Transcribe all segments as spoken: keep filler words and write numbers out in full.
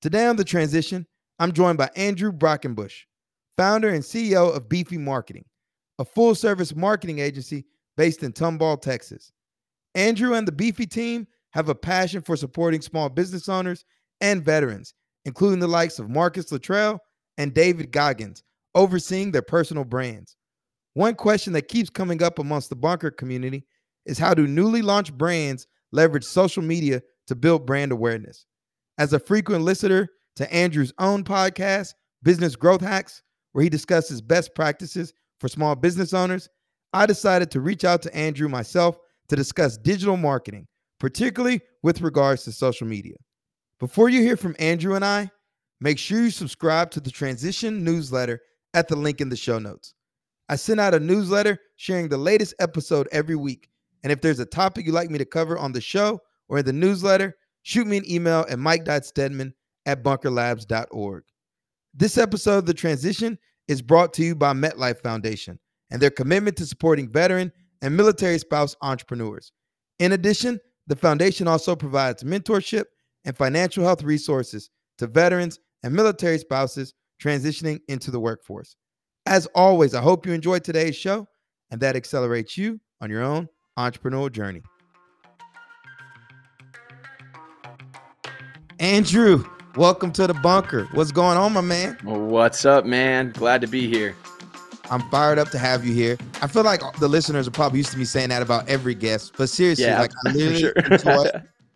Today on The Transition, I'm joined by Andrew Brockenbush, founder and C E O of Beefy Marketing, a full-service marketing agency based in Tomball, Texas. Andrew and the Beefy team have a passion for supporting small business owners and veterans, including the likes of Marcus Luttrell and David Goggins, overseeing their personal brands. One question that keeps coming up amongst the bunker community is how do newly launched brands leverage social media to build brand awareness? As a frequent listener to Andrew's own podcast, Business Growth Hacks, where he discusses best practices for small business owners, I decided to reach out to Andrew myself to discuss digital marketing, particularly with regards to social media. Before you hear from Andrew and I, make sure you subscribe to the Transition newsletter at the link in the show notes. I send out a newsletter sharing the latest episode every week. And if there's a topic you'd like me to cover on the show or in the newsletter, shoot me an email at mike dot steadman at bunker labs dot org. This episode of The Transition is brought to you by MetLife Foundation and their commitment to supporting veteran and military spouse entrepreneurs. In addition, the foundation also provides mentorship and financial health resources to veterans and military spouses transitioning into the workforce. As always, I hope you enjoyed today's show and that accelerates you on your own entrepreneurial journey. Andrew, welcome to the bunker. What's going on, my man? Well, what's up, man? Glad to be here. I'm fired up to have you here. I feel like the listeners are probably used to me saying that about every guest, but seriously, yeah, like I literally sure. enjoy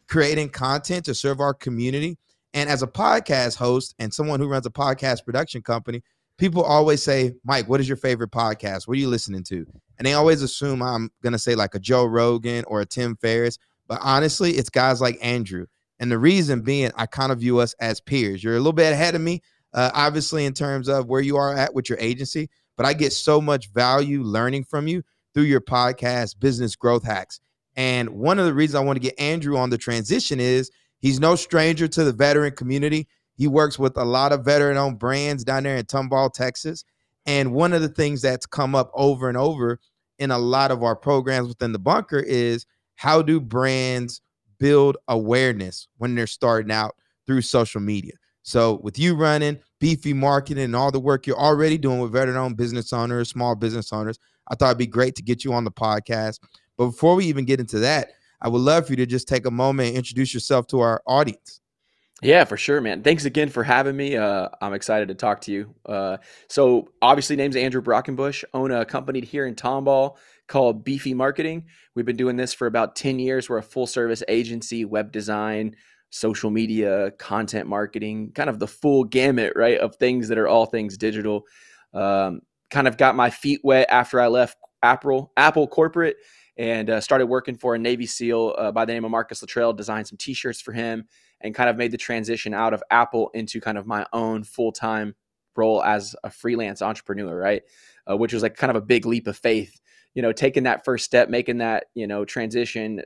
creating content to serve our community. And as a podcast host and someone who runs a podcast production company, people always say, Mike, what is your favorite podcast? What are you listening to? And they always assume I'm going to say like a Joe Rogan or a Tim Ferriss. But honestly, it's guys like Andrew. And the reason being, I kind of view us as peers. You're a little bit ahead of me, uh, obviously, in terms of where you are at with your agency. But I get so much value learning from you through your podcast, Business Growth Hacks. And one of the reasons I want to get Andrew on The Transition is he's no stranger to the veteran community. He works with a lot of veteran-owned brands down there in Tomball, Texas. And one of the things that's come up over and over in a lot of our programs within the bunker is how do brands build awareness when they're starting out through social media? So with you running Beefy Marketing and all the work you're already doing with veteran-owned business owners, small business owners, I thought it'd be great to get you on the podcast. But before we even get into that, I would love for you to just take a moment and introduce yourself to our audience. Yeah, for sure, man. Thanks again for having me. Uh, I'm excited to talk to you. Uh, so obviously, name's Andrew Brockenbush. Own a company here in Tomball called Beefy Marketing. We've been doing this for about ten years. We're a full service agency, web design, social media, content marketing, kind of the full gamut, right, of things that are all things digital. Um, kind of got my feet wet after I left Apple, Apple corporate and uh, started working for a Navy SEAL uh, by the name of Marcus Luttrell, designed some t-shirts for him, and kind of made the transition out of Apple into kind of my own full-time role as a freelance entrepreneur, right? Uh, which was like kind of a big leap of faith, you know, taking that first step, making that, you know, transition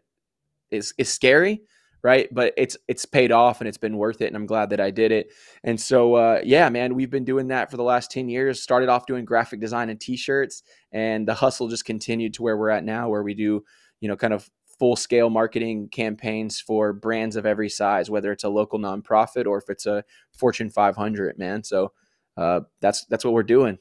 is, is scary, right? But it's, it's paid off and it's been worth it. And I'm glad that I did it. And so, uh, yeah, man, we've been doing that for the last ten years, started off doing graphic design and t-shirts, and the hustle just continued to where we're at now, where we do, you know, kind of full scale marketing campaigns for brands of every size, whether it's a local nonprofit or if it's a Fortune five hundred, man. So uh, that's that's what we're doing.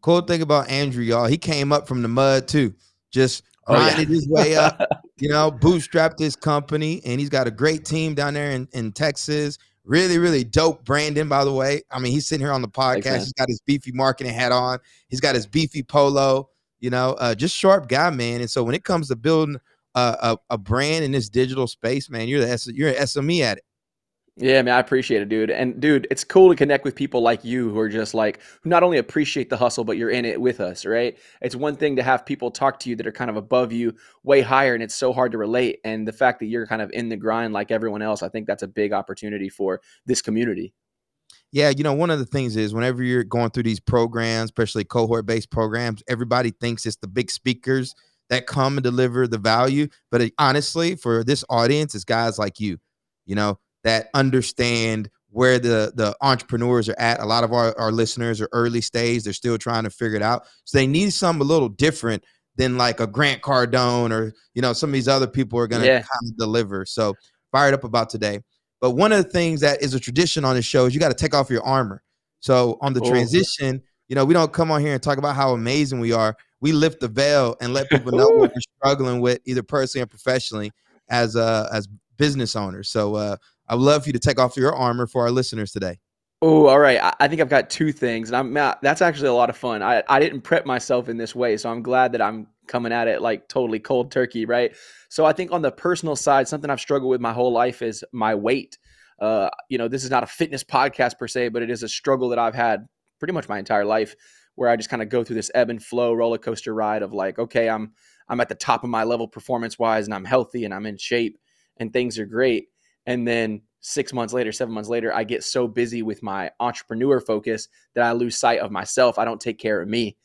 Cool thing about Andrew, y'all, he came up from the mud too. Just grinded oh, yeah. his way up, you know, bootstrapped his company, and he's got a great team down there in, in Texas. Really, really dope branding, by the way. I mean, he's sitting here on the podcast. Thanks, he's got his Beefy Marketing hat on. He's got his Beefy polo, you know, uh, just sharp guy, man. And so when it comes to building A, a brand in this digital space, man, you're the you're an S M E at it. Yeah, man, I appreciate it, dude. And dude, it's cool to connect with people like you who are just like, who not only appreciate the hustle, but you're in it with us, right? It's one thing to have people talk to you that are kind of above you, way higher, and it's so hard to relate. And the fact that you're kind of in the grind like everyone else, I think that's a big opportunity for this community. Yeah, you know, one of the things is whenever you're going through these programs, especially cohort-based programs, everybody thinks it's the big speakers that come and deliver the value. But it, honestly, for this audience, it's guys like you, you know, that understand where the, the entrepreneurs are at. A lot of our, our listeners are early stage. They're still trying to figure it out. So they need something a little different than like a Grant Cardone or, you know, some of these other people are going to yeah. kind of deliver. So fired up about today. But one of the things that is a tradition on this show is you got to take off your armor. So on the oh. transition, you know, we don't come on here and talk about how amazing we are. We lift the veil and let people know what we're struggling with, either personally and professionally as uh, as business owners. So uh, I would love for you to take off your armor for our listeners today. Oh, all right. I think I've got two things, and I'm not, that's actually a lot of fun. I, I didn't prep myself in this way, so I'm glad that I'm coming at it like totally cold turkey, right? So I think on the personal side, something I've struggled with my whole life is my weight. Uh, you know, this is not a fitness podcast per se, but it is a struggle that I've had pretty much my entire life, where I just kind of go through this ebb and flow roller coaster ride of like, okay, I'm I'm at the top of my level performance-wise, and I'm healthy, and I'm in shape, and things are great. And then six months later, seven months later, I get so busy with my entrepreneur focus that I lose sight of myself. I don't take care of me.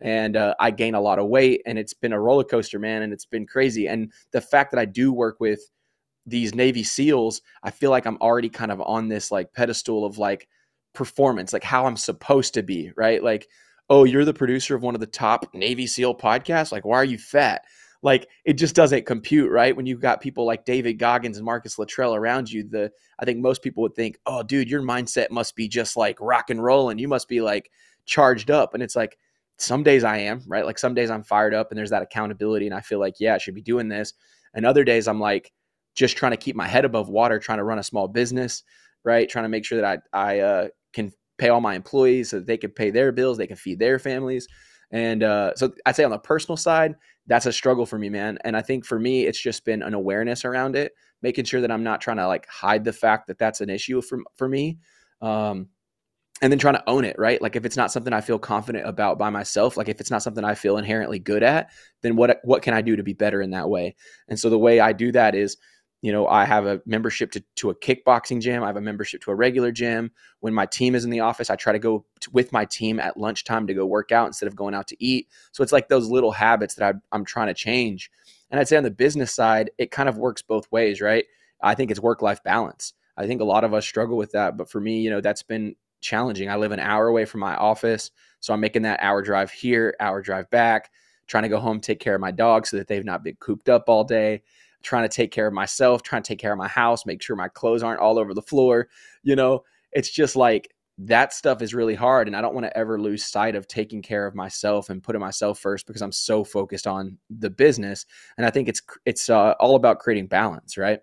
And uh, I gain a lot of weight, and it's been a roller coaster, man. And it's been crazy. And the fact that I do work with these Navy SEALs, I feel like I'm already kind of on this like pedestal of like performance, like how I'm supposed to be, right? Like, oh, you're the producer of one of the top Navy SEAL podcasts. Like, why are you fat? Like, it just doesn't compute, right? When you've got people like David Goggins and Marcus Luttrell around you, the I think most people would think, oh, dude, your mindset must be just like rock and roll, and you must be like charged up. And it's like, some days I am, right? Like some days I'm fired up and there's that accountability and I feel like, yeah, I should be doing this. And other days I'm like just trying to keep my head above water, trying to run a small business, right? Trying to make sure that I, I uh, can pay all my employees so that they can pay their bills, they can feed their families. And uh, so I'd say on the personal side, that's a struggle for me, man. And I think for me, it's just been an awareness around it, making sure that I'm not trying to like hide the fact that that's an issue for, for me. Um, And then trying to own it, right? Like if it's not something I feel confident about by myself, like if it's not something I feel inherently good at, then what what can I do to be better in that way? And so the way I do that is, you know, I have a membership to, to a kickboxing gym. I have a membership to a regular gym. When my team is in the office, I try to go to, with my team at lunchtime to go work out instead of going out to eat. So it's like those little habits that I, I'm trying to change. And I'd say on the business side, it kind of works both ways, right? I think it's work-life balance. I think a lot of us struggle with that. But for me, you know, that's been challenging. I live an hour away from my office. So I'm making that hour drive here, hour drive back, trying to go home, take care of my dog so that they've not been cooped up all day, trying to take care of myself, trying to take care of my house, make sure my clothes aren't all over the floor. You know, it's just like that stuff is really hard. And I don't want to ever lose sight of taking care of myself and putting myself first because I'm so focused on the business. And I think it's, it's uh, all about creating balance, right?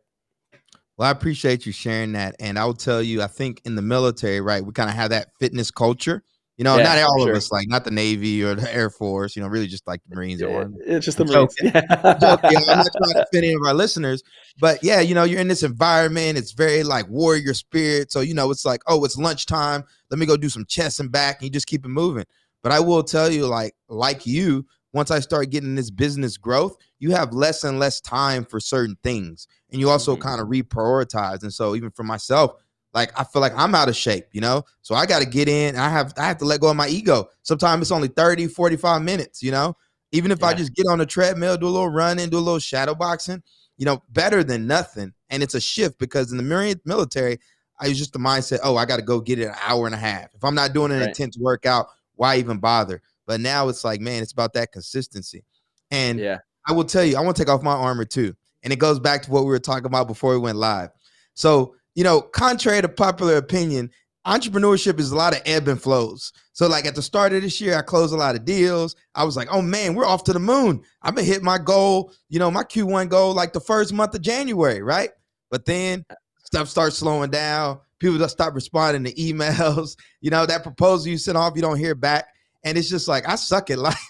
Well, I appreciate you sharing that. And I will tell you, I think in the military, right, we kind of have that fitness culture, you know, yeah, not all sure. of us, like not the Navy or the Air Force, you know, really just like the Marines. Or it's just the Marines. Yeah. I'm, joking. I'm not trying to fit any of our listeners, but yeah, you know, you're in this environment. It's very like warrior spirit. So, you know, it's like, oh, it's lunchtime. Let me go do some chest and back, and you just keep it moving. But I will tell you, like, like you, once I start getting this business growth, you have less and less time for certain things. And you also mm-hmm. kind of reprioritize. And so even for myself, like I feel like I'm out of shape, you know, so I got to get in. I have I have to let go of my ego. Sometimes it's only thirty, forty-five minutes, you know, even if yeah. I just get on a treadmill, do a little running, do a little shadow boxing, you know, better than nothing. And it's a shift because in the military, I was just the mindset, oh, I got to go get it an hour and a half. If I'm not doing an right. intense workout, why even bother? But now it's like, man, it's about that consistency. And yeah. I will tell you, I want to take off my armor too. And it goes back to what we were talking about before we went live. So, you know, contrary to popular opinion, entrepreneurship is a lot of ebb and flows. So like at the start of this year, I closed a lot of deals. I was like, oh man, we're off to the moon. I've been hitting my goal, you know, my Q one goal, like the first month of January, right? But then stuff starts slowing down. People just stop responding to emails. You know, that proposal you sent off, you don't hear back. And it's just like, I suck at life.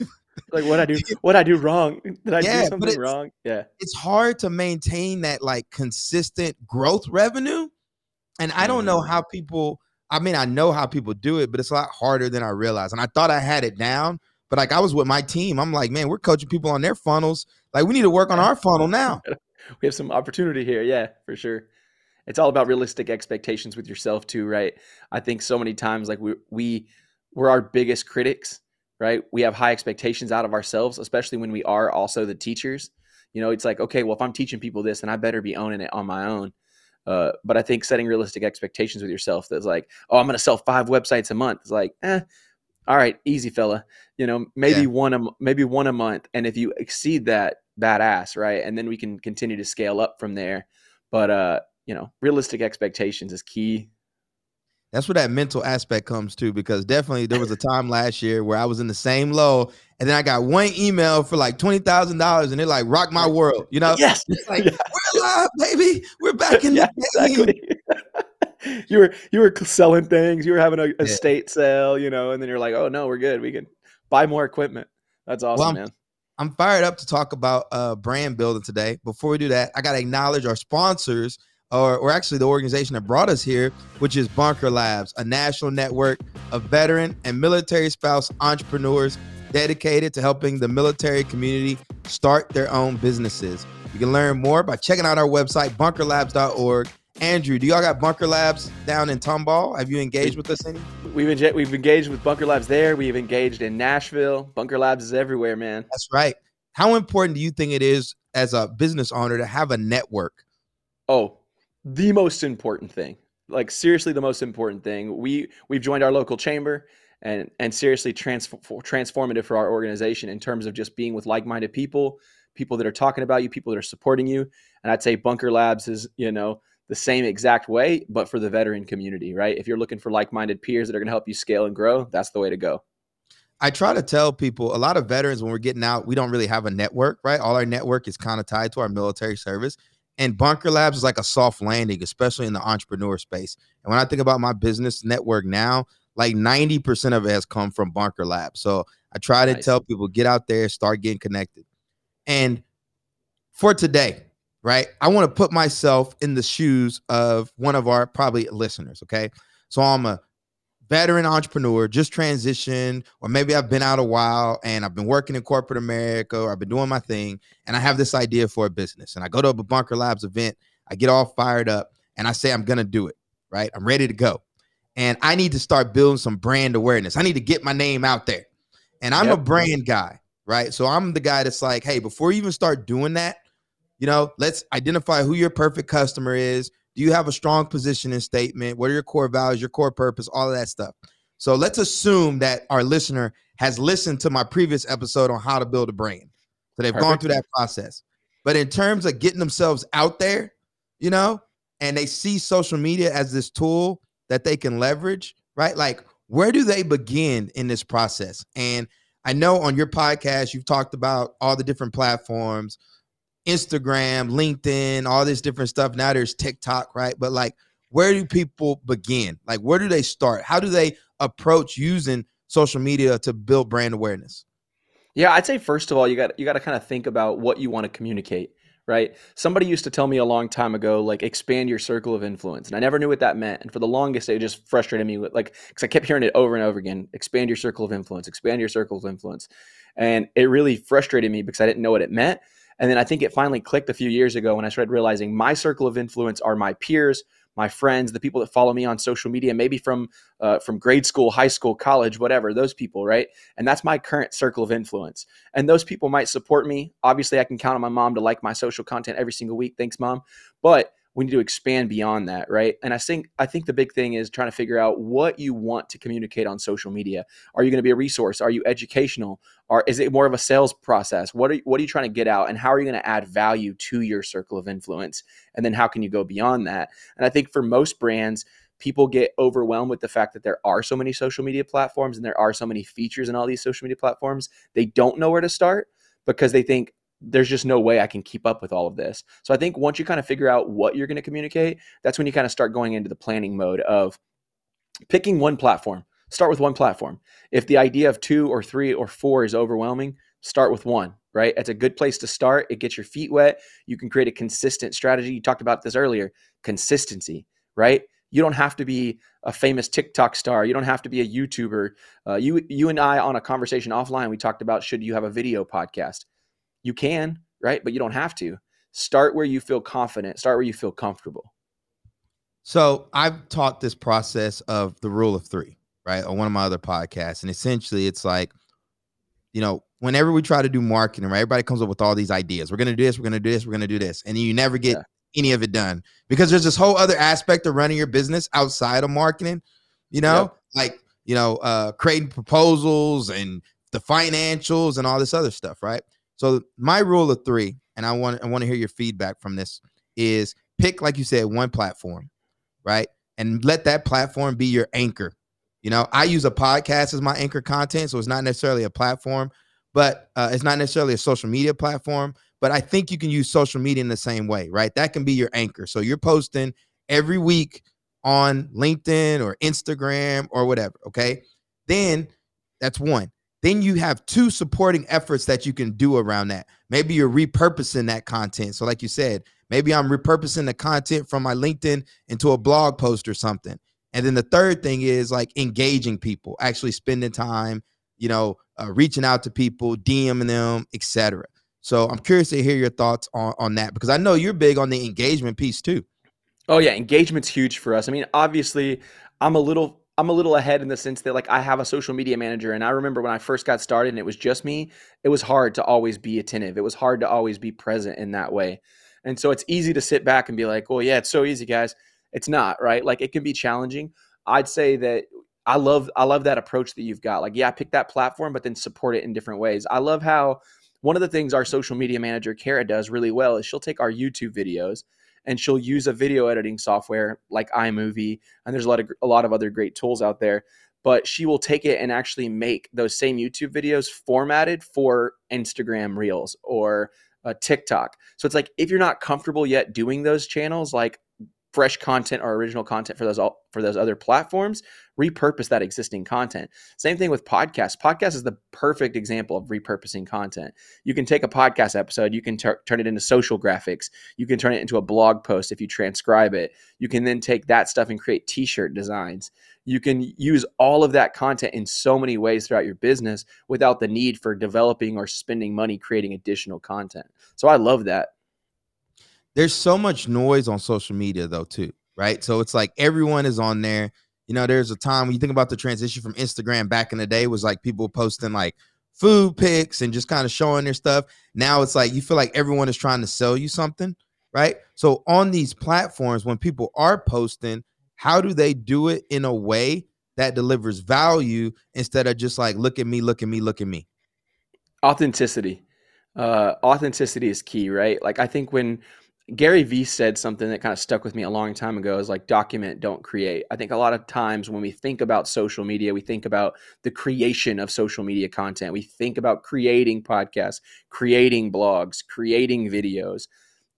Like what I do, what I do wrong. Did I yeah, do something wrong? Yeah. It's hard to maintain that like consistent growth revenue And I don't know how people, I mean, I know how people do it, but it's a lot harder than I realized. And I thought I had it down, but like I was with my team. I'm like, man, we're coaching people on their funnels. Like we need to work on our funnel now. We have some opportunity here. Yeah, for sure. It's all about realistic expectations with yourself too, right? I think so many times like we, we, we're our biggest critics, right? We have high expectations out of ourselves, especially when we are also the teachers. You know, it's like, okay, well, if I'm teaching people this, then I better be owning it on my own. Uh, but I think setting realistic expectations with yourself that's like, oh, I'm going to sell five websites a month. It's like, eh, all right, easy fella, you know, maybe yeah. one, a, maybe one a month. And if you exceed that, badass, right? And then we can continue to scale up from there. But, uh, you know, realistic expectations is key. That's where that mental aspect comes to, because definitely there was a time last year where I was in the same low, and then I got one email for like twenty thousand dollars, and it like rocked my world, you know? Yes. It's like, yeah. We're alive, baby. We're back in yeah, the game. Exactly. you were you were selling things. You were having an estate yeah. sale, you know, and then you're like, oh, no, we're good. We can buy more equipment. That's awesome, well, I'm, man. I'm fired up to talk about uh, brand building today. Before we do that, I got to acknowledge our sponsors, Or, or actually the organization that brought us here, which is Bunker Labs, a national network of veteran and military spouse entrepreneurs dedicated to helping the military community start their own businesses. You can learn more by checking out our website, bunker labs dot org. Andrew, do y'all got Bunker Labs down in Tomball? Have you engaged with us any? We've, enge- we've engaged with Bunker Labs there. We've engaged in Nashville. Bunker Labs is everywhere, man. That's right. How important do you think it is as a business owner to have a network? Oh, the most important thing, like seriously, the most important thing. We we've joined our local chamber, and and seriously transform, transformative for our organization in terms of just being with like-minded people, people that are talking about you, people that are supporting you. And I'd say Bunker Labs is, you know, the same exact way, but for the veteran community, right? If you're looking for like-minded peers that are going to help you scale and grow, that's the way to go. I try to tell people, a lot of veterans, when we're getting out, we don't really have a network, right? All our network is kind of tied to our military service. And Bunker Labs is like a soft landing, especially in the entrepreneur space. And when I think about my business network now, like ninety percent of it has come from Bunker Labs. So I try to nice. tell people, get out there, start getting connected. And for today, right, I want to put myself in the shoes of one of our probably listeners, okay? So I'm a veteran entrepreneur, just transitioned, or maybe I've been out a while and I've been working in corporate America, or I've been doing my thing, and I have this idea for a business. And I go to a Bunker Labs event, I get all fired up, and I say I'm going to do it, right? I'm ready to go. And I need to start building some brand awareness. I need to get my name out there. And I'm yep. a brand guy, right? So I'm the guy that's like, hey, before you even start doing that, you know, let's identify who your perfect customer is. Do you have a strong positioning statement? What are your core values, your core purpose, all of that stuff? So let's assume that our listener has listened to my previous episode on how to build a brand. So they've Perfect. gone through that process. But in terms of getting themselves out there, you know, and they see social media as this tool that they can leverage, right? Like, where do they begin in this process? And I know on your podcast, you've talked about all the different platforms, Instagram, LinkedIn, all this different stuff. Now there's TikTok, right? But like, where do people begin? Like, where do they start? How do they approach using social media to build brand awareness? Yeah, I'd say, first of all, you got you got to kind of think about what you want to communicate, right? Somebody used to tell me a long time ago, like, expand your circle of influence. And I never knew what that meant. And for the longest, it just frustrated me, like, because I kept hearing it over and over again, expand your circle of influence, expand your circle of influence. And it really frustrated me because I didn't know what it meant. And then I think it finally clicked a few years ago when I started realizing my circle of influence are my peers, my friends, the people that follow me on social media, maybe from uh, from grade school, high school, college, whatever, those people, right? And that's my current circle of influence. And those people might support me. Obviously, I can count on my mom to like my social content every single week. Thanks, Mom. But we need to expand beyond that, right? And I think I think the big thing is trying to figure out what you want to communicate on social media. Are you going to be a resource? Are you educational? Or is it more of a sales process? What are you, what are you trying to get out? And how are you going to add value to your circle of influence? And then how can you go beyond that? And I think for most brands, people get overwhelmed with the fact that there are so many social media platforms and there are so many features in all these social media platforms. They don't know where to start because they think, there's just no way I can keep up with all of this. So I think once you kind of figure out what you're going to communicate, that's when you kind of start going into the planning mode of picking one platform. Start with one platform. If the idea of two or three or four is overwhelming, start with one, right? It's a good place to start. It gets your feet wet. You can create a consistent strategy. You talked about this earlier, consistency, right? You don't have to be a famous TikTok star. You don't have to be a YouTuber. Uh, you, you and I on a conversation offline, we talked about, should you have a video podcast? You can, right? But you don't have to. Start where you feel confident. Start where you feel comfortable. So I've taught this process of the rule of three, right? On one of my other podcasts. And essentially it's like, you know, whenever we try to do marketing, right? Everybody comes up with all these ideas. We're going to do this. We're going to do this. We're going to do this. And you never get yeah. any of it done, because there's this whole other aspect of running your business outside of marketing, you know, yep. like, you know, uh, creating proposals and the financials and all this other stuff. Right. So my rule of three, and I want, I want to hear your feedback from this, is pick, like you said, one platform, right? And let that platform be your anchor. You know, I use a podcast as my anchor content, so it's not necessarily a platform, but uh, it's not necessarily a social media platform, but I think you can use social media in the same way, right? That can be your anchor. So you're posting every week on LinkedIn or Instagram or whatever, okay? Then that's one. Then you have two supporting efforts that you can do around that. Maybe you're repurposing that content. So like you said, maybe I'm repurposing the content from my LinkedIn into a blog post or something. And then the third thing is like engaging people, actually spending time, you know, uh, reaching out to people, DMing them, et cetera. So I'm curious to hear your thoughts on, on that, because I know you're big on the engagement piece too. Oh yeah. Engagement's huge for us. I mean, obviously I'm a little, I'm a little ahead in the sense that, like, I have a social media manager, and I remember when I first got started and it was just me, it was hard to always be attentive. It was hard to always be present in that way. And so it's easy to sit back and be like, oh yeah, it's so easy, guys. It's not, right? Like, it can be challenging. I'd say that I love, I love that approach that you've got. Like, yeah, pick that platform, but then support it in different ways. I love how one of the things our social media manager, Kara, does really well is she'll take our YouTube videos and she'll use a video editing software like iMovie. And there's a lot of, a lot of other great tools out there, but she will take it and actually make those same YouTube videos formatted for Instagram Reels or uh, TikTok. So it's like, if you're not comfortable yet doing those channels, like, fresh content or original content for those for those other platforms, repurpose that existing content. Same thing with podcasts. Podcast is the perfect example of repurposing content. You can take a podcast episode, you can ter- turn it into social graphics, you can turn it into a blog post if you transcribe it. You can then take that stuff and create t-shirt designs. You can use all of that content in so many ways throughout your business without the need for developing or spending money creating additional content. So I love that. There's so much noise on social media though, too, right? So it's like everyone is on there. You know, there's a time when you think about the transition from Instagram back in the day was like people posting like food pics and just kind of showing their stuff. Now it's like you feel like everyone is trying to sell you something, right? So on these platforms, when people are posting, how do they do it in a way that delivers value instead of just like, look at me, look at me, look at me? Authenticity. Uh, authenticity is key, right? Like, I think when Gary Vee said something that kind of stuck with me a long time ago is like, document, don't create. I think a lot of times when we think about social media, we think about the creation of social media content. We think about creating podcasts, creating blogs, creating videos.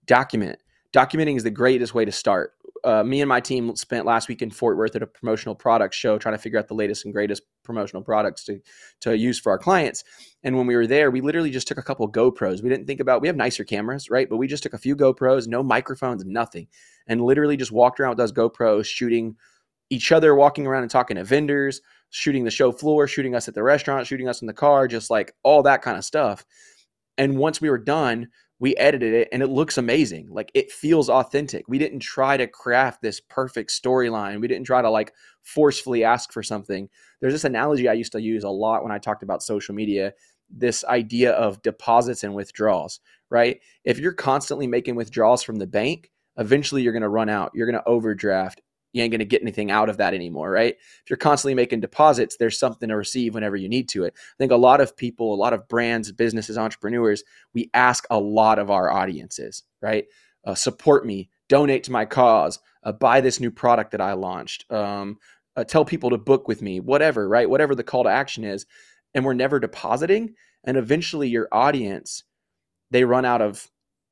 Document. Documenting is the greatest way to start. Uh, me and my team spent last week in Fort Worth at a promotional product show trying to figure out the latest and greatest promotional products to, to use for our clients. And when we were there, we literally just took a couple GoPros. We didn't think about, we have nicer cameras, right? But we just took a few GoPros, no microphones, nothing. And literally just walked around with those GoPros, shooting each other, walking around and talking to vendors, shooting the show floor, shooting us at the restaurant, shooting us in the car, just like all that kind of stuff. And once we were done, we edited it and it looks amazing. Like, it feels authentic. We didn't try to craft this perfect storyline. We didn't try to like forcefully ask for something. There's this analogy I used to use a lot when I talked about social media, this idea of deposits and withdrawals, right? If you're constantly making withdrawals from the bank, eventually you're going to run out. You're going to overdraft. You ain't going to get anything out of that anymore, right? If you're constantly making deposits, there's something to receive whenever you need to it. I think a lot of people, a lot of brands, businesses, entrepreneurs, we ask a lot of our audiences, right? Uh, support me, donate to my cause, uh, buy this new product that I launched, um, uh, tell people to book with me, whatever, right? Whatever the call to action is. And we're never depositing. And eventually your audience, they run out of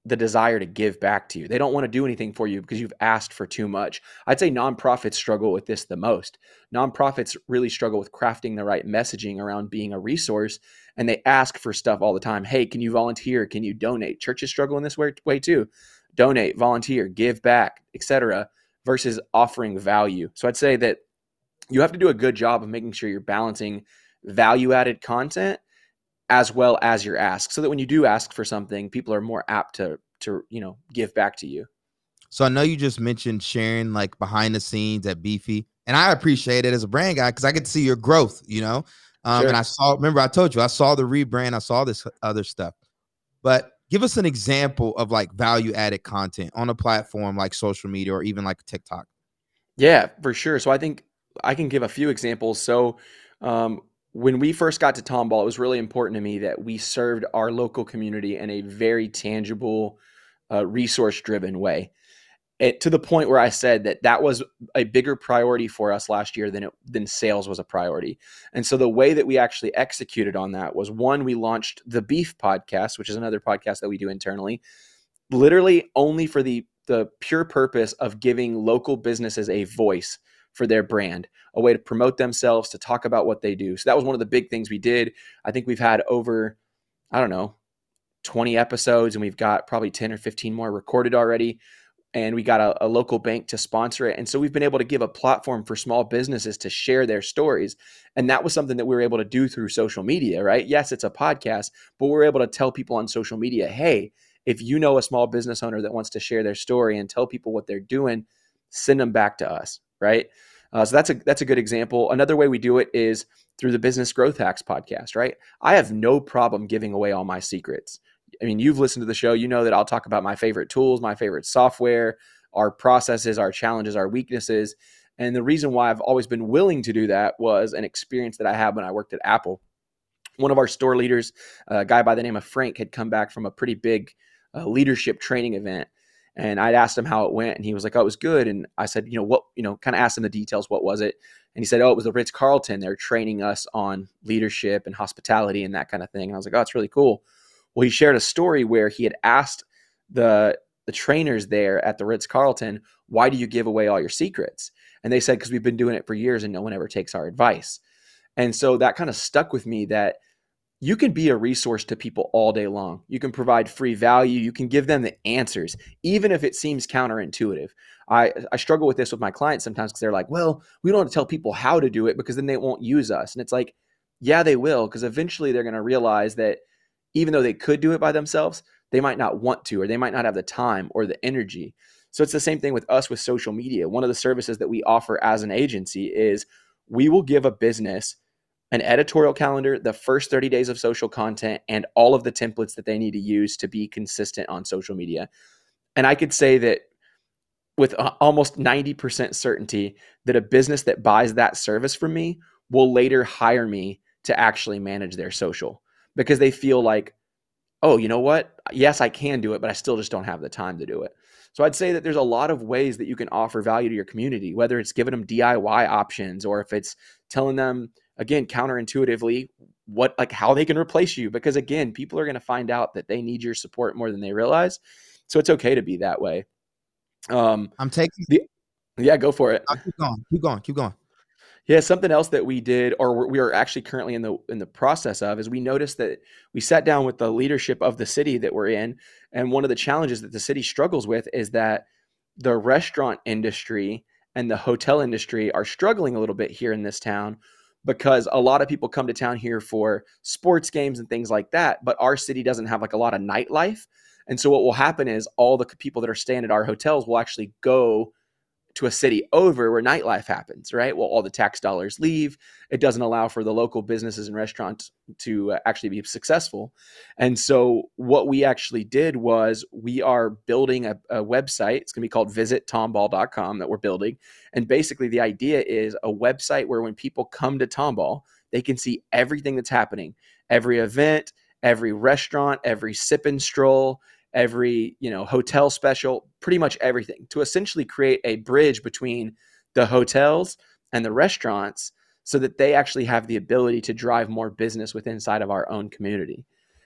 the desire to give back to you. They don't want to do anything for you because you've asked for too much. I'd say nonprofits struggle with this the most. Nonprofits really struggle with crafting the right messaging around being a resource, and they ask for stuff all the time. Hey, can you volunteer? Can you donate? Churches struggle in this way, way too. Donate, volunteer, give back, et cetera. versus offering value. So I'd say that you have to do a good job of making sure you're balancing value-added content as well as your ask, so that when you do ask for something, people are more apt to, to you know, give back to you. So I know you just mentioned sharing like behind the scenes at Beefy, and I appreciate it as a brand guy because I get to see your growth, you know. Um, sure. And I saw, remember I told you, I saw the rebrand, I saw this other stuff. But give us an example of like value added content on a platform like social media or even like TikTok. Yeah, for sure. So I think I can give a few examples. So um, when we first got to Tomball, it was really important to me that we served our local community in a very tangible, uh, resource-driven way. It, to the point where I said that that was a bigger priority for us last year than it, than sales was a priority. And so the way that we actually executed on that was, one, we launched the Beef podcast, which is another podcast that we do internally, literally only for the, the pure purpose of giving local businesses a voice for their brand, a way to promote themselves, to talk about what they do. So that was one of the big things we did. I think we've had over, I don't know, twenty episodes, and we've got probably ten or fifteen more recorded already. And we got a, a local bank to sponsor it. And so we've been able to give a platform for small businesses to share their stories. And that was something that we were able to do through social media, right? Yes, it's a podcast, but we're able to tell people on social media, hey, if you know a small business owner that wants to share their story and tell people what they're doing, send them back to us, right? Uh, so that's a that's a good example. Another way we do it is through the Business Growth Hacks podcast, right? I have no problem giving away all my secrets. I mean, you've listened to the show, you know that I'll talk about my favorite tools, my favorite software, our processes, our challenges, our weaknesses. And the reason why I've always been willing to do that was an experience that I had when I worked at Apple. One of our store leaders, a guy by the name of Frank, had come back from a pretty big uh, leadership training event. And I'd asked him how it went, and he was like, oh, it was good. And I said, you know, what, you know, kind of asked him the details. What was it? And he said, oh, it was the Ritz Carlton. They're training us on leadership and hospitality and that kind of thing. And I was like, oh, it's really cool. Well, he shared a story where he had asked the the trainers there at the Ritz-Carlton, why do you give away all your secrets? And they said, because we've been doing it for years and no one ever takes our advice. And so that kind of stuck with me, that you can be a resource to people all day long. You can provide free value. You can give them the answers, even if it seems counterintuitive. I, I struggle with this with my clients sometimes because they're like, well, we don't want to tell people how to do it because then they won't use us. And it's like, yeah, they will, because eventually they're going to realize that even though they could do it by themselves, they might not want to, or they might not have the time or the energy. So it's the same thing with us with social media. One of the services that we offer as an agency is we will give a business an editorial calendar, the first thirty days of social content, and all of the templates that they need to use to be consistent on social media. And I could say that with almost ninety percent certainty that a business that buys that service from me will later hire me to actually manage their social, because they feel like, oh, you know what? Yes, I can do it, but I still just don't have the time to do it. So I'd say that there's a lot of ways that you can offer value to your community, whether it's giving them D I Y options, or if it's telling them, again, counterintuitively, what, like how they can replace you. Because again, people are going to find out that they need your support more than they realize. So it's okay to be that way. Um, I'm taking the, yeah, go for it. I'll keep going, keep going, keep going. Yeah, something else that we did, or we are actually currently in the in the process of, is we noticed that we sat down with the leadership of the city that we're in, and one of the challenges that the city struggles with is that the restaurant industry and the hotel industry are struggling a little bit here in this town, because a lot of people come to town here for sports games and things like that, but our city doesn't have like a lot of nightlife. And so what will happen is all the people that are staying at our hotels will actually go to a city over where nightlife happens, right? Well, all the tax dollars leave. It doesn't allow for the local businesses and restaurants to actually be successful. And so what we actually did was we are building a, a website. It's going to be called visit tomball dot com that we're building. And basically the idea is a website where when people come to Tomball, they can see everything that's happening, every event, every restaurant, every sip and stroll, every, you know, hotel special, pretty much everything, to essentially create a bridge between the hotels and the restaurants so that they actually have the ability to drive more business within inside of our own community.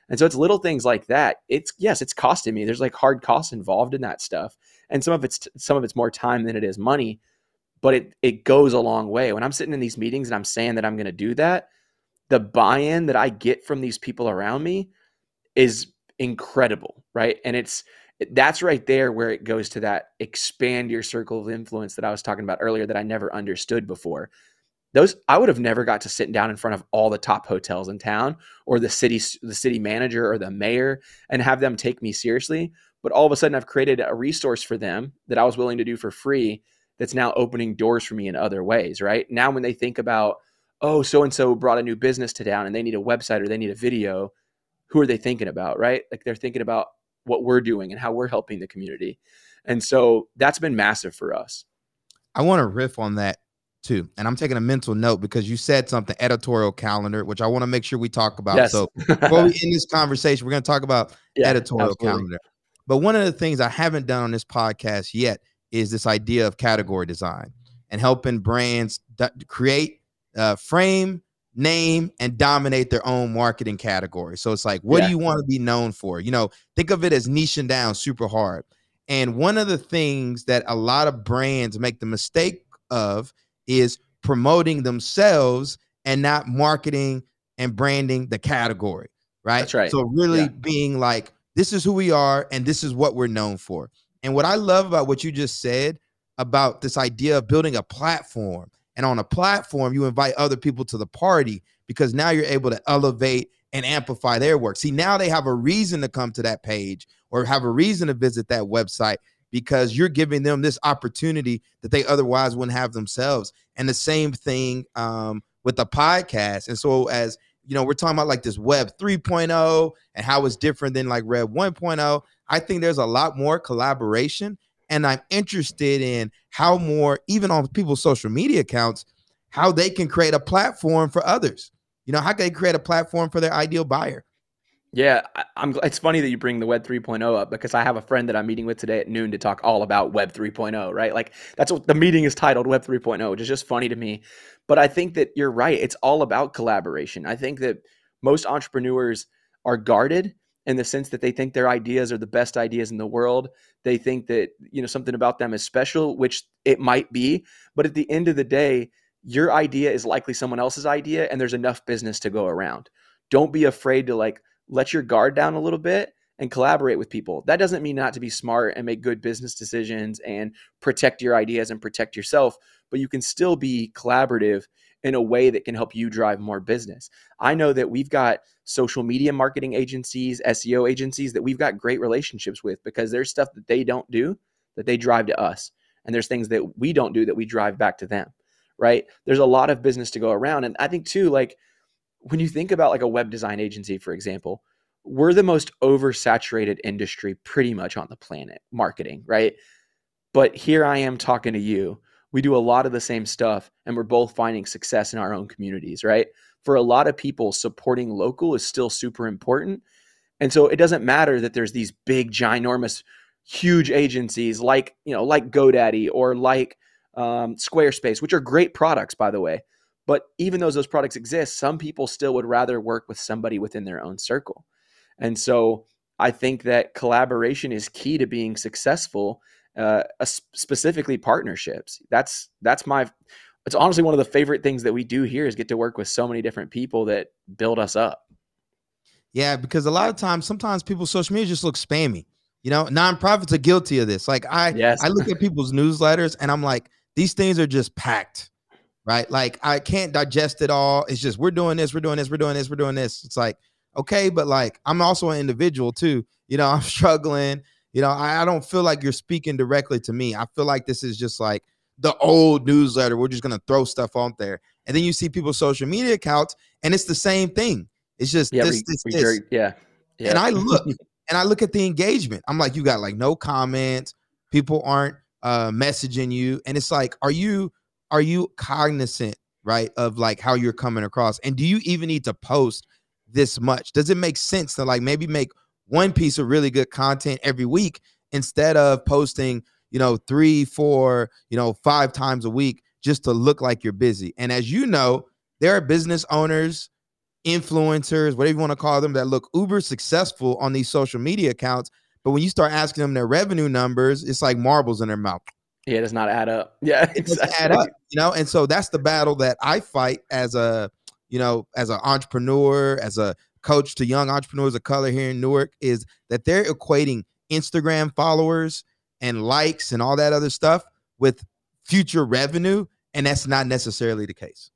And so it's little things like that. It's, yes, it's costing me. There's like hard costs involved in that stuff. And some of it's, some of it's more time than it is money, but it, it goes a long way. When I'm sitting in these meetings and I'm saying that I'm going to do that, the buy-in that I get from these people around me is incredible, right? And it's that's right there where it goes to that expand your circle of influence that I was talking about earlier that I never understood before. Those, I would have never got to sit down in front of all the top hotels in town or the city, the city manager or the mayor and have them take me seriously. But all of a sudden I've created a resource for them that I was willing to do for free that's now opening doors for me in other ways, right? Now when they think about, oh, so-and-so brought a new business to town and they need a website or they need a video, who are they thinking about, right? Like they're thinking about what we're doing and how we're helping the community. And so that's been massive for us. I want to riff on that too. And I'm taking a mental note because you said something, editorial calendar, which I want to make sure we talk about. Yes. So before we end this conversation, we're going to talk about yeah, editorial absolutely. calendar. But one of the things I haven't done on this podcast yet is this idea of category design and helping brands d- create, uh, frame, name, and dominate their own marketing category. So it's like, what yeah. do you want to be known for? You know, think of it as niching down super hard. And one of the things that a lot of brands make the mistake of is promoting themselves and not marketing and branding the category, right? That's right. So really yeah. being like, this is who we are and this is what we're known for. And what I love about what you just said about this idea of building a platform, and on a platform, you invite other people to the party because now you're able to elevate and amplify their work. See, now they have a reason to come to that page or have a reason to visit that website because you're giving them this opportunity that they otherwise wouldn't have themselves. And the same thing um, with the podcast. And so as you know, we're talking about like this web three point oh and how it's different than like web one point oh. I think there's a lot more collaboration. And I'm interested in how more, even on people's social media accounts, how they can create a platform for others. You know, how can they create a platform for their ideal buyer? Yeah, I'm, it's funny that you bring the web three point oh up because I have a friend that I'm meeting with today at noon to talk all about web three point oh, right? Like that's what the meeting is titled, web three point oh, which is just funny to me. But I think that you're right. It's all about collaboration. I think that most entrepreneurs are guarded in the sense that they think their ideas are the best ideas in the world. They think that, you know, something about them is special, which it might be. But at the end of the day, your idea is likely someone else's idea and there's enough business to go around. Don't be afraid to like let your guard down a little bit and collaborate with people. That doesn't mean not to be smart and make good business decisions and protect your ideas and protect yourself, but you can still be collaborative in a way that can help you drive more business. I know that we've got social media marketing agencies, S E O agencies that we've got great relationships with because there's stuff that they don't do that they drive to us. And there's things that we don't do that we drive back to them, right? There's a lot of business to go around. And I think too, like when you think about like a web design agency, for example, we're the most oversaturated industry pretty much on the planet, marketing, right? But here I am talking to you. We do a lot of the same stuff and we're both finding success in our own communities, right? For a lot of people, supporting local is still super important. And so it doesn't matter that there's these big, ginormous, huge agencies like, you know, like GoDaddy or like um, Squarespace, which are great products, by the way. But even though those products exist, some people still would rather work with somebody within their own circle. And so I think that collaboration is key to being successful. Uh, uh, specifically partnerships. That's, that's my, it's honestly one of the favorite things that we do here is get to work with so many different people that build us up. Yeah. Because a lot of times, sometimes people's social media just looks spammy, you know, nonprofits are guilty of this. Like I, yes. I look at people's newsletters and I'm like, these things are just packed, right? Like I can't digest it all. It's just, we're doing this, we're doing this, we're doing this, we're doing this. It's like, okay, but like, I'm also an individual too. You know, I'm struggling. You know, I, I don't feel like you're speaking directly to me. I feel like this is just like the old newsletter. We're just going to throw stuff on there. And then you see people's social media accounts and it's the same thing. It's just yeah, this, re, this, re, this. Yeah. yeah. And I look and I look at the engagement. I'm like, you got like no comments. People aren't uh, messaging you. And it's like, are you are you cognizant, right, of like how you're coming across? And do you even need to post this much? Does it make sense to like maybe make one piece of really good content every week instead of posting, you know, three, four, you know, five times a week just to look like you're busy? And as you know, there are business owners, influencers, whatever you want to call them, that look uber successful on these social media accounts. But when you start asking them their revenue numbers, it's like marbles in their mouth. Yeah, it does not add up. Yeah, it doesn't add up, you know? And so that's the battle that I fight as a, you know, as an entrepreneur, as a coach to young entrepreneurs of color here in Newark, is that they're equating Instagram followers and likes and all that other stuff with future revenue. And that's not necessarily the case.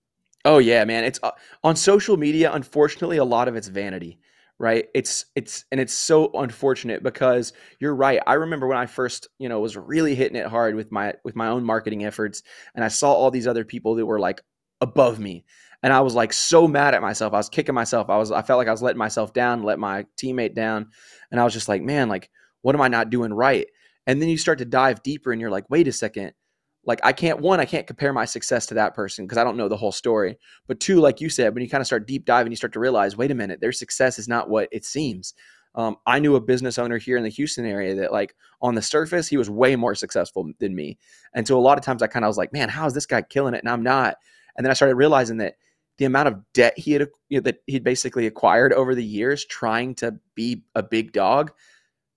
Oh yeah, man. It's uh, on social media, unfortunately, a lot of it's vanity, right? It's, it's, and it's so unfortunate because you're right. I remember when I first, you know, was really hitting it hard with my, with my own marketing efforts. And I saw all these other people that were like above me. And I was like so mad at myself. I was kicking myself. I was, I felt like I was letting myself down, let my teammate down. And I was just like, man, like, what am I not doing right? And then you start to dive deeper and you're like, wait a second. Like I can't, one, I can't compare my success to that person because I don't know the whole story. But two, like you said, when you kind of start deep diving, you start to realize, wait a minute, their success is not what it seems. Um, I knew a business owner here in the Houston area that like on the surface, he was way more successful than me. And so a lot of times I kind of was like, man, how is this guy killing it? And I'm not. And then I started realizing that the amount of debt he had, you know, that he'd basically acquired over the years trying to be a big dog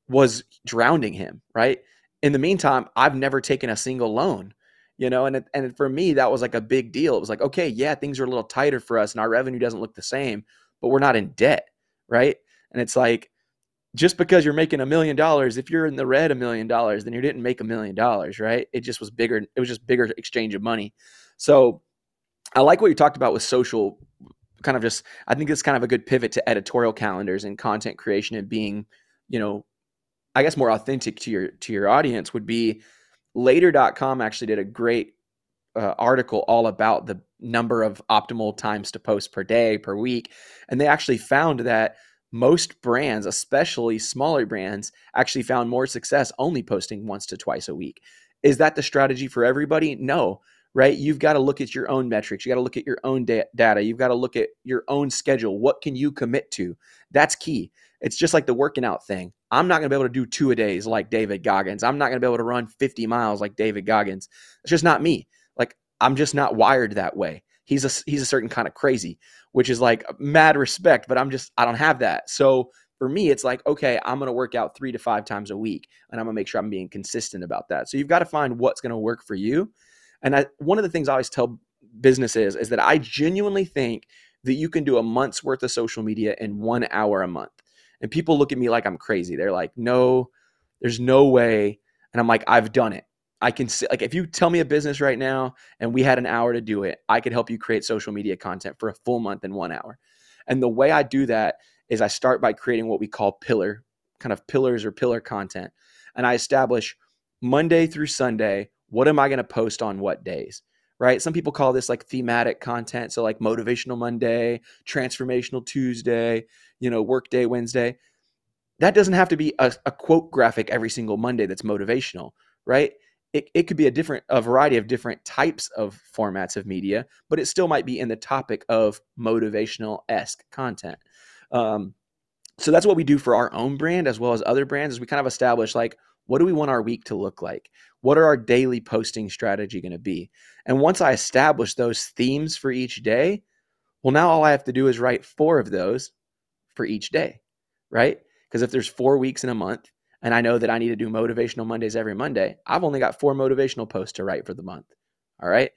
was drowning him, right? In the meantime, I've never taken a single loan, you know, and, it, and for me, that was like a big deal. It was like, okay, yeah, things are a little tighter for us and our revenue doesn't look the same, but we're not in debt, right? And it's like, just because you're making a million dollars, if you're in the red a million dollars, then you didn't make a million dollars, right? It just was bigger. It was just bigger exchange of money. So I like what you talked about with social kind of just, I think it's kind of a good pivot to editorial calendars and content creation and being, you know, I guess more authentic to your, to your audience would be Later dot com actually did a great uh, article all about the number of optimal times to post per day, per week. And they actually found that most brands, especially smaller brands, actually found more success only posting once to twice a week. Is that the strategy for everybody? No, right? You've got to look at your own metrics. You got to look at your own da- data. You've got to look at your own schedule. What can you commit to? That's key. It's just like the working out thing. I'm not going to be able to do two a days like David Goggins. I'm not going to be able to run fifty miles like David Goggins. It's just not me. Like I'm just not wired that way. He's a, he's a certain kind of crazy, which is like mad respect, but I'm just, I don't have that. So for me, it's like, okay, I'm going to work out three to five times a week and I'm gonna make sure I'm being consistent about that. So you've got to find what's going to work for you. And I, one of the things I always tell businesses is that I genuinely think that you can do a month's worth of social media in one hour a month. And people look at me like I'm crazy. They're like, no, there's no way. And I'm like, I've done it. I can see, like, if you tell me a business right now and we had an hour to do it, I could help you create social media content for a full month in one hour. And the way I do that is I start by creating what we call pillar, kind of pillars or pillar content. And I establish Monday through Sunday, what am I going to post on what days? Right? Some people call this like thematic content. So like Motivational Monday, Transformational Tuesday, you know, Workday Wednesday. That doesn't have to be a, a quote graphic every single Monday that's motivational, right? It it could be a different, a variety of different types of formats of media, but it still might be in the topic of motivational-esque content. Um, so that's what we do for our own brand as well as other brands is we kind of establish like, what do we want our week to look like? What are our daily posting strategy going to be? And once I establish those themes for each day, well, now all I have to do is write four of those for each day, right? Because if there's four weeks in a month and I know that I need to do motivational Mondays every Monday, I've only got four motivational posts to write for the month, all right?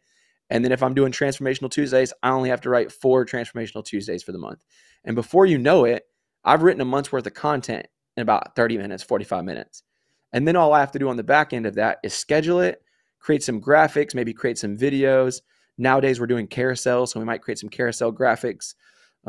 And then if I'm doing Transformational Tuesdays, I only have to write four Transformational Tuesdays for the month. And before you know it, I've written a month's worth of content in about thirty minutes, forty-five minutes. And then all I have to do on the back end of that is schedule it, create some graphics, maybe create some videos. Nowadays we're doing carousels, so we might create some carousel graphics.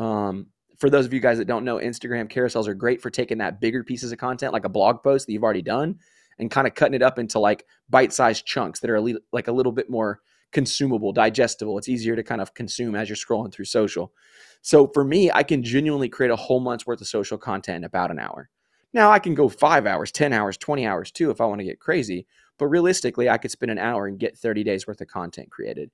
Um, for those of you guys that don't know, Instagram carousels are great for taking that bigger pieces of content, like a blog post that you've already done, and kind of cutting it up into like bite-sized chunks that are like a little bit more consumable, digestible. It's easier to kind of consume as you're scrolling through social. So for me, I can genuinely create a whole month's worth of social content in about an hour. Now I can go five hours, ten hours, twenty hours too if I want to get crazy, but realistically I could spend an hour and get thirty days worth of content created.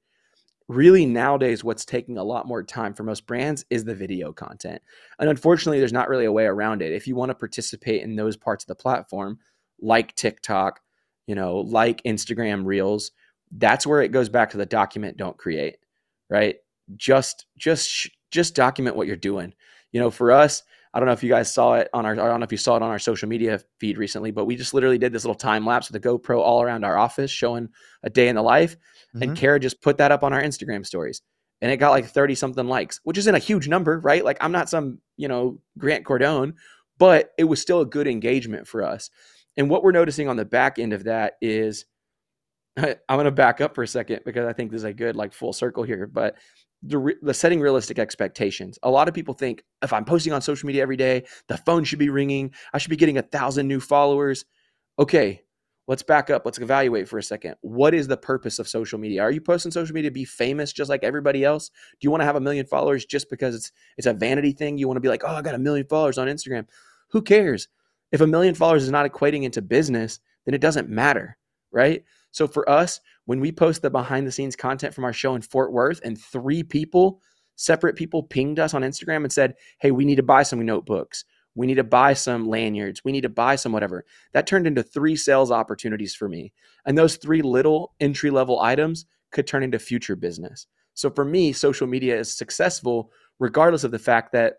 Really nowadays what's taking a lot more time for most brands is the video content. And unfortunately there's not really a way around it. If you want to participate in those parts of the platform like TikTok, you know, like Instagram Reels, that's where it goes back to the document, don't create, right? Just just just document what you're doing. You know, for us, I don't know if you guys saw it on our, I don't know if you saw it on our social media feed recently, but we just literally did this little time lapse with a GoPro all around our office showing a day in the life. Mm-hmm. And Kara just put that up on our Instagram stories and it got like thirty something likes, which isn't a huge number, right? Like I'm not some, you know, Grant Cardone, but it was still a good engagement for us. And what we're noticing on the back end of that is, I, I'm going to back up for a second because I think there's a good like full circle here, but the, re- the setting realistic expectations. A lot of people think if I'm posting on social media every day, the phone should be ringing. I should be getting a thousand new followers. Okay, let's back up. Let's evaluate for a second. What is the purpose of social media? Are you posting social media to be famous just like everybody else? Do you want to have a million followers just because it's it's a vanity thing? You want to be like, oh, I got a million followers on Instagram. Who cares? If a million followers is not equating into business, then it doesn't matter, right? So for us, when we post the behind the scenes content from our show in Fort Worth and three people, separate people pinged us on Instagram and said, hey, we need to buy some notebooks. We need to buy some lanyards. We need to buy some whatever. That turned into three sales opportunities for me. And those three little entry level items could turn into future business. So for me, social media is successful regardless of the fact that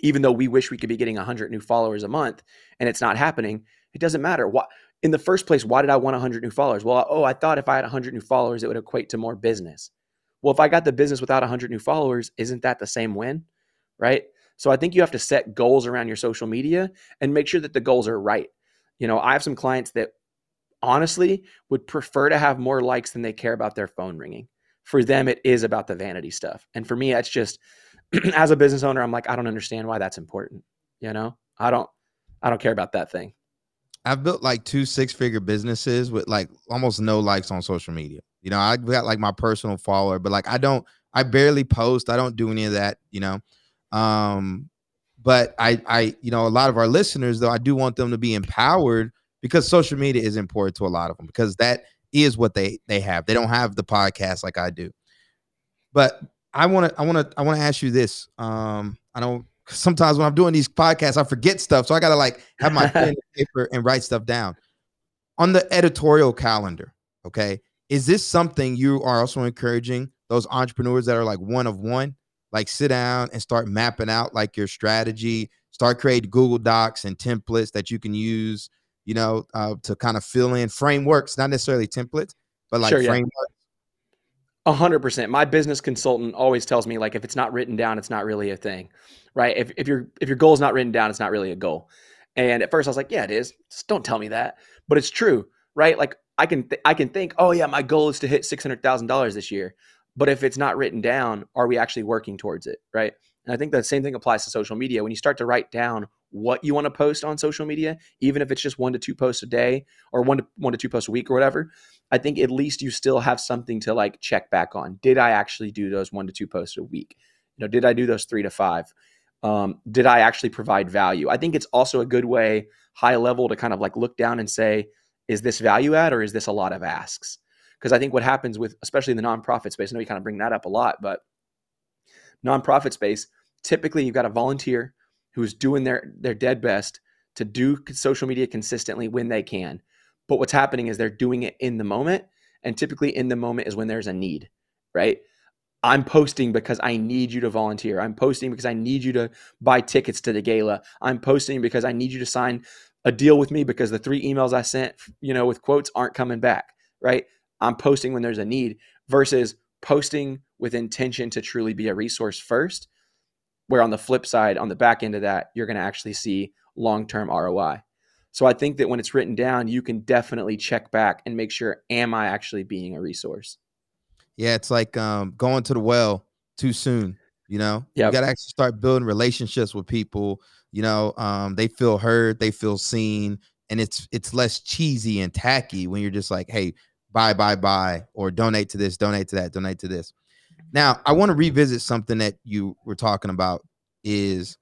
even though we wish we could be getting one hundred new followers a month and it's not happening, it doesn't matter. Why, in the first place, why did I want one hundred new followers? Well, oh, I thought if I had one hundred new followers, it would equate to more business. Well, if I got the business without one hundred new followers, isn't that the same win, right? So I think you have to set goals around your social media and make sure that the goals are right. You know, I have some clients that honestly would prefer to have more likes than they care about their phone ringing. For them, it is about the vanity stuff. And for me, it's just, as a business owner, I'm like, I don't understand why that's important. You know, I don't, I don't care about that thing. I've built like two six figure businesses with like almost no likes on social media. You know, I got like my personal follower, but like, I don't, I barely post. I don't do any of that, you know? Um, but I, I, you know, a lot of our listeners though, I do want them to be empowered because social media is important to a lot of them because that is what they, they have. They don't have the podcast like I do, but I want to, I want to, I want to ask you this. Um, I know sometimes when I'm doing these podcasts, I forget stuff. So I got to like have my pen and paper and write stuff down on the editorial calendar. Okay. Is this something you are also encouraging those entrepreneurs that are like one of one, like sit down and start mapping out like your strategy, start creating Google Docs and templates that you can use, you know, uh, to kind of fill in frameworks, not necessarily templates, but like sure, frameworks. Yeah. A hundred percent. My business consultant always tells me like, if it's not written down, it's not really a thing, right? If if your if your goal is not written down, it's not really a goal. And at first I was like, yeah, it is. Just don't tell me that, but it's true, right? Like I can th- I can think, oh yeah, my goal is to hit six hundred thousand dollars this year, but if it's not written down, are we actually working towards it, right? And I think that same thing applies to social media. When you start to write down what you want to post on social media, even if it's just one to two posts a day or one to one to two posts a week or whatever. I think at least you still have something to like check back on. Did I actually do those one to two posts a week? You know, did I do those three to five? Um, did I actually provide value? I think it's also a good way, high level, to kind of like look down and say, is this value add or is this a lot of asks? Because I think what happens with, especially in the nonprofit space, I know you kind of bring that up a lot, but nonprofit space, typically you've got a volunteer who's doing their their dead best to do social media consistently when they can. But what's happening is they're doing it in the moment. And typically in the moment is when there's a need, right? I'm posting because I need you to volunteer. I'm posting because I need you to buy tickets to the gala. I'm posting because I need you to sign a deal with me because the three emails I sent, you know, with quotes aren't coming back, right? I'm posting when there's a need versus posting with intention to truly be a resource first, where on the flip side, on the back end of that, you're going to actually see long-term R O I. So I think that when it's written down, you can definitely check back and make sure, am I actually being a resource? Yeah, it's like um, going to the well too soon, you know? Yep. You got to actually start building relationships with people, you know? Um, they feel heard, they feel seen, and it's it's less cheesy and tacky when you're just like, hey, buy, buy, buy, or donate to this, donate to that, donate to this. Now, I want to revisit something that you were talking about is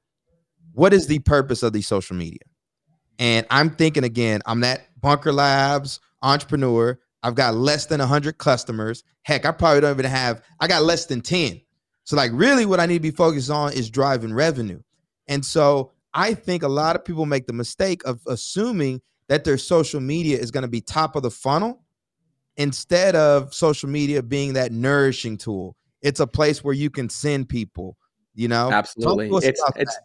what is the purpose of the social media? And I'm thinking again, I'm that Bunker Labs entrepreneur. I've got less than one hundred customers. Heck, I probably don't even have, I got less than ten. So like really what I need to be focused on is driving revenue. And so I think a lot of people make the mistake of assuming that their social media is going to be top of the funnel instead of social media being that nourishing tool. It's a place where you can send people, you know? Absolutely. It's it's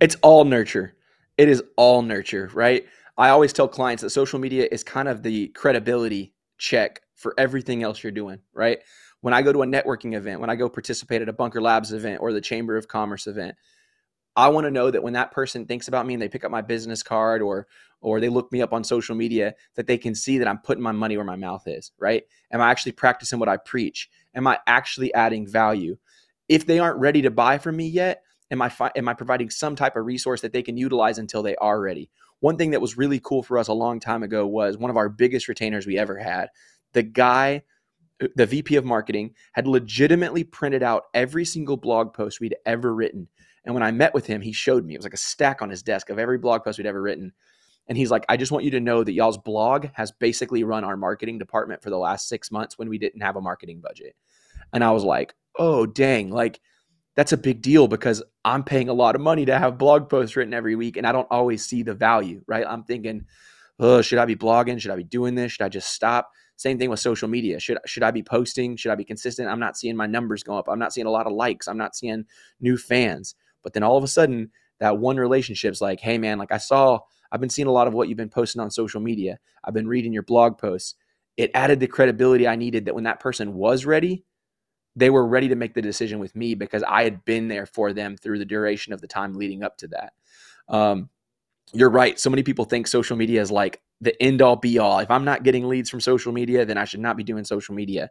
it's all nurture. It is all nurture, right? I always tell clients that social media is kind of the credibility check for everything else you're doing, right? When I go to a networking event, when I go participate at a Bunker Labs event or the Chamber of Commerce event, I want to know that when that person thinks about me and they pick up my business card or or they look me up on social media, that they can see that I'm putting my money where my mouth is, right? Am I actually practicing what I preach? Am I actually adding value? If they aren't ready to buy from me yet, am I fi- am I providing some type of resource that they can utilize until they are ready? One thing that was really cool for us a long time ago was one of our biggest retainers we ever had. The guy, the V P of marketing, had legitimately printed out every single blog post we'd ever written. And when I met with him, he showed me, it was like a stack on his desk of every blog post we'd ever written. And he's like, I just want you to know that y'all's blog has basically run our marketing department for the last six months when we didn't have a marketing budget. And I was like, oh, dang, like that's a big deal because I'm paying a lot of money to have blog posts written every week. And I don't always see the value, right? I'm thinking, oh, should I be blogging? Should I be doing this? Should I just stop? Same thing with social media. Should, should I be posting? Should I be consistent? I'm not seeing my numbers go up. I'm not seeing a lot of likes. I'm not seeing new fans. But then all of a sudden, that one relationship's like, hey man, like I saw, I've been seeing a lot of what you've been posting on social media. I've been reading your blog posts. It added the credibility I needed that when that person was ready, they were ready to make the decision with me because I had been there for them through the duration of the time leading up to that. Um, you're right. So many people think social media is like the end all be all. If I'm not getting leads from social media, then I should not be doing social media.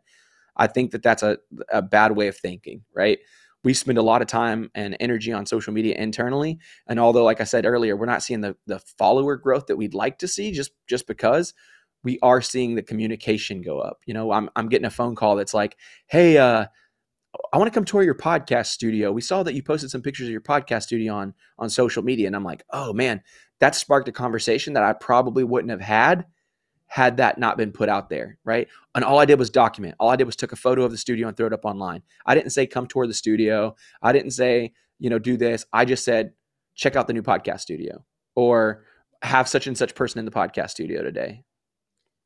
I think that that's a, a bad way of thinking, right? We spend a lot of time and energy on social media internally. And although, like I said earlier, we're not seeing the, the follower growth that we'd like to see just, just because we are seeing the communication go up. You know, I'm I'm getting a phone call that's like, hey, uh, I want to come tour your podcast studio. We saw that you posted some pictures of your podcast studio on, on social media. And I'm like, oh man, that sparked a conversation that I probably wouldn't have had had that not been put out there, right? And all I did was document. All I did was took a photo of the studio and throw it up online. I didn't say, come tour the studio. I didn't say, you know, do this. I just said, check out the new podcast studio or have such and such person in the podcast studio today.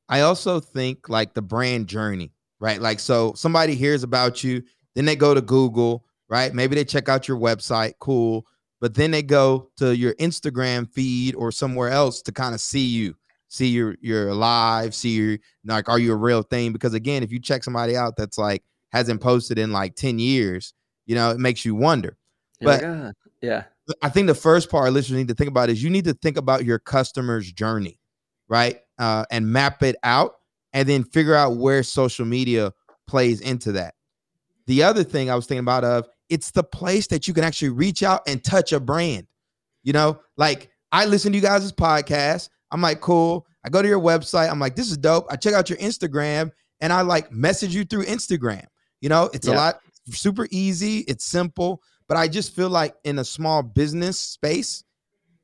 I also think like the brand journey, right? Like, so somebody hears about you, then they go to Google, right? Maybe they check out your website, cool. But then they go to your Instagram feed or somewhere else to kind of see you. See your your live, see your, like, are you a real thing? Because again, if you check somebody out that's like hasn't posted in like ten years, you know, it makes you wonder. But oh yeah, I think the first part listeners need to think about is you need to think about your customer's journey, right? Uh, and map it out and then figure out where social media plays into that. The other thing I was thinking about of it's the place that you can actually reach out and touch a brand. You know, like I listen to you guys' podcast. I'm like, cool. I go to your website. I'm like, this is dope. I check out your Instagram and I like message you through Instagram. You know, it's yeah. a lot super easy. It's simple, but I just feel like in a small business space,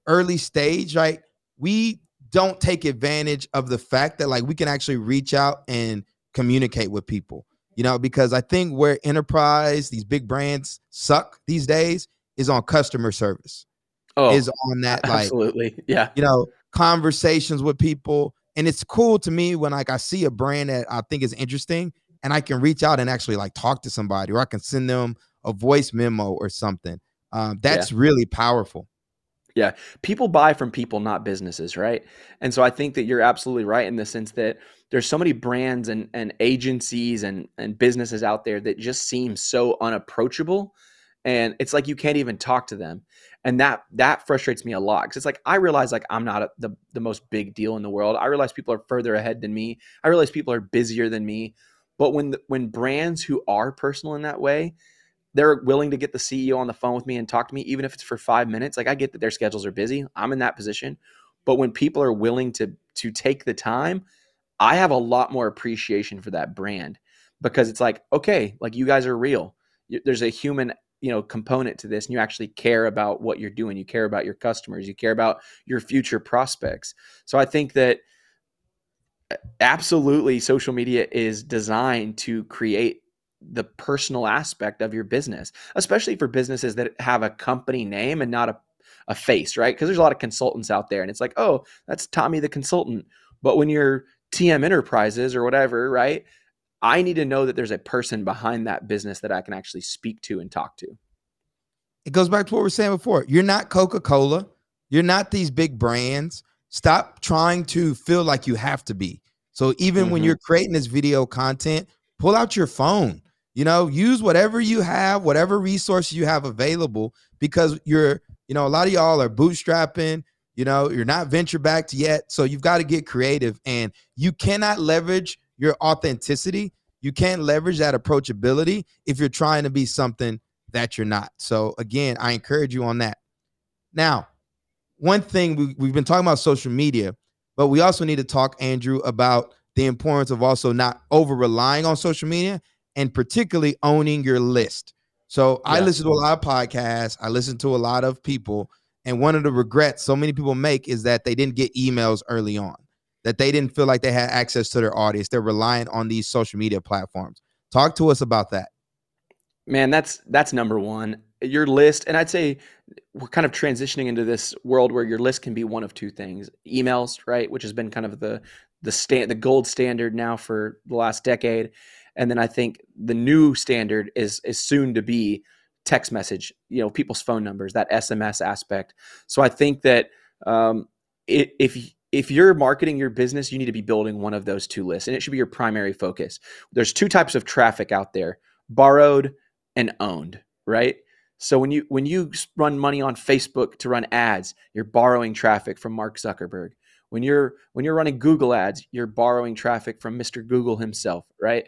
early stage, right? We don't take advantage of the fact that like we can actually reach out and communicate with people, you know, because I think where enterprise, these big brands suck these days is on customer service. Oh, is on that. Like, absolutely. Yeah. You know, conversations with people. And it's cool to me when like I see a brand that I think is interesting and I can reach out and actually like talk to somebody or I can send them a voice memo or something. Um, that's yeah. really powerful. Yeah. People buy from people, not businesses, right? And so I think that you're absolutely right in the sense that there's so many brands and, and agencies and, and businesses out there that just seem so unapproachable. And it's like you can't even talk to them. And that that frustrates me a lot because it's like I realize like I'm not a, the, the most big deal in the world. I realize people are further ahead than me. I realize people are busier than me. But when the, when brands who are personal in that way, they're willing to get the C E O on the phone with me and talk to me, even if it's for five minutes. Like I get that their schedules are busy. I'm in that position. But when people are willing to to take the time, I have a lot more appreciation for that brand because it's like, okay, like you guys are real. There's a human you know, component to this, and you actually care about what you're doing. You care about your customers. You care about your future prospects. So I think that absolutely social media is designed to create the personal aspect of your business, especially for businesses that have a company name and not a, a face, right? Because there's a lot of consultants out there and it's like, oh, that's Tommy the consultant. But when you're T M Enterprises or whatever, right? I need to know that there's a person behind that business that I can actually speak to and talk to. It goes back to what we were saying before. You're not Coca-Cola. You're not these big brands. Stop trying to feel like you have to be. So even mm-hmm. when you're creating this video content, pull out your phone, you know, use whatever you have, whatever resources you have available, because your You know, a lot of y'all are bootstrapping, you know, you're not venture backed yet. So you've got to get creative, and you cannot leverage your authenticity. You can't leverage that approachability if you're trying to be something that you're not. So again, I encourage you on that. Now, one thing we, we've been talking about social media, but we also need to talk, Andrew, about the importance of also not over relying on social media, and particularly owning your list. So yeah. I listen to a lot of podcasts. I listen to a lot of people. And one of the regrets so many people make is that they didn't get emails early on, that they didn't feel like they had access to their audience. They're reliant on these social media platforms. Talk to us about that. Man, that's that's number one. Your list, and I'd say we're kind of transitioning into this world where your list can be one of two things. Emails, right, which has been kind of the the stand, the gold standard now for the last decade. And then I think the new standard is is soon to be text message, you know, people's phone numbers, that S M S aspect. So I think that um, if if you're marketing your business, you need to be building one of those two lists, and it should be your primary focus. There's two types of traffic out there, borrowed and owned, right? So when you when you run money on Facebook to run ads, you're borrowing traffic from Mark Zuckerberg. When you're when you're running Google ads, you're borrowing traffic from Mister Google himself, right?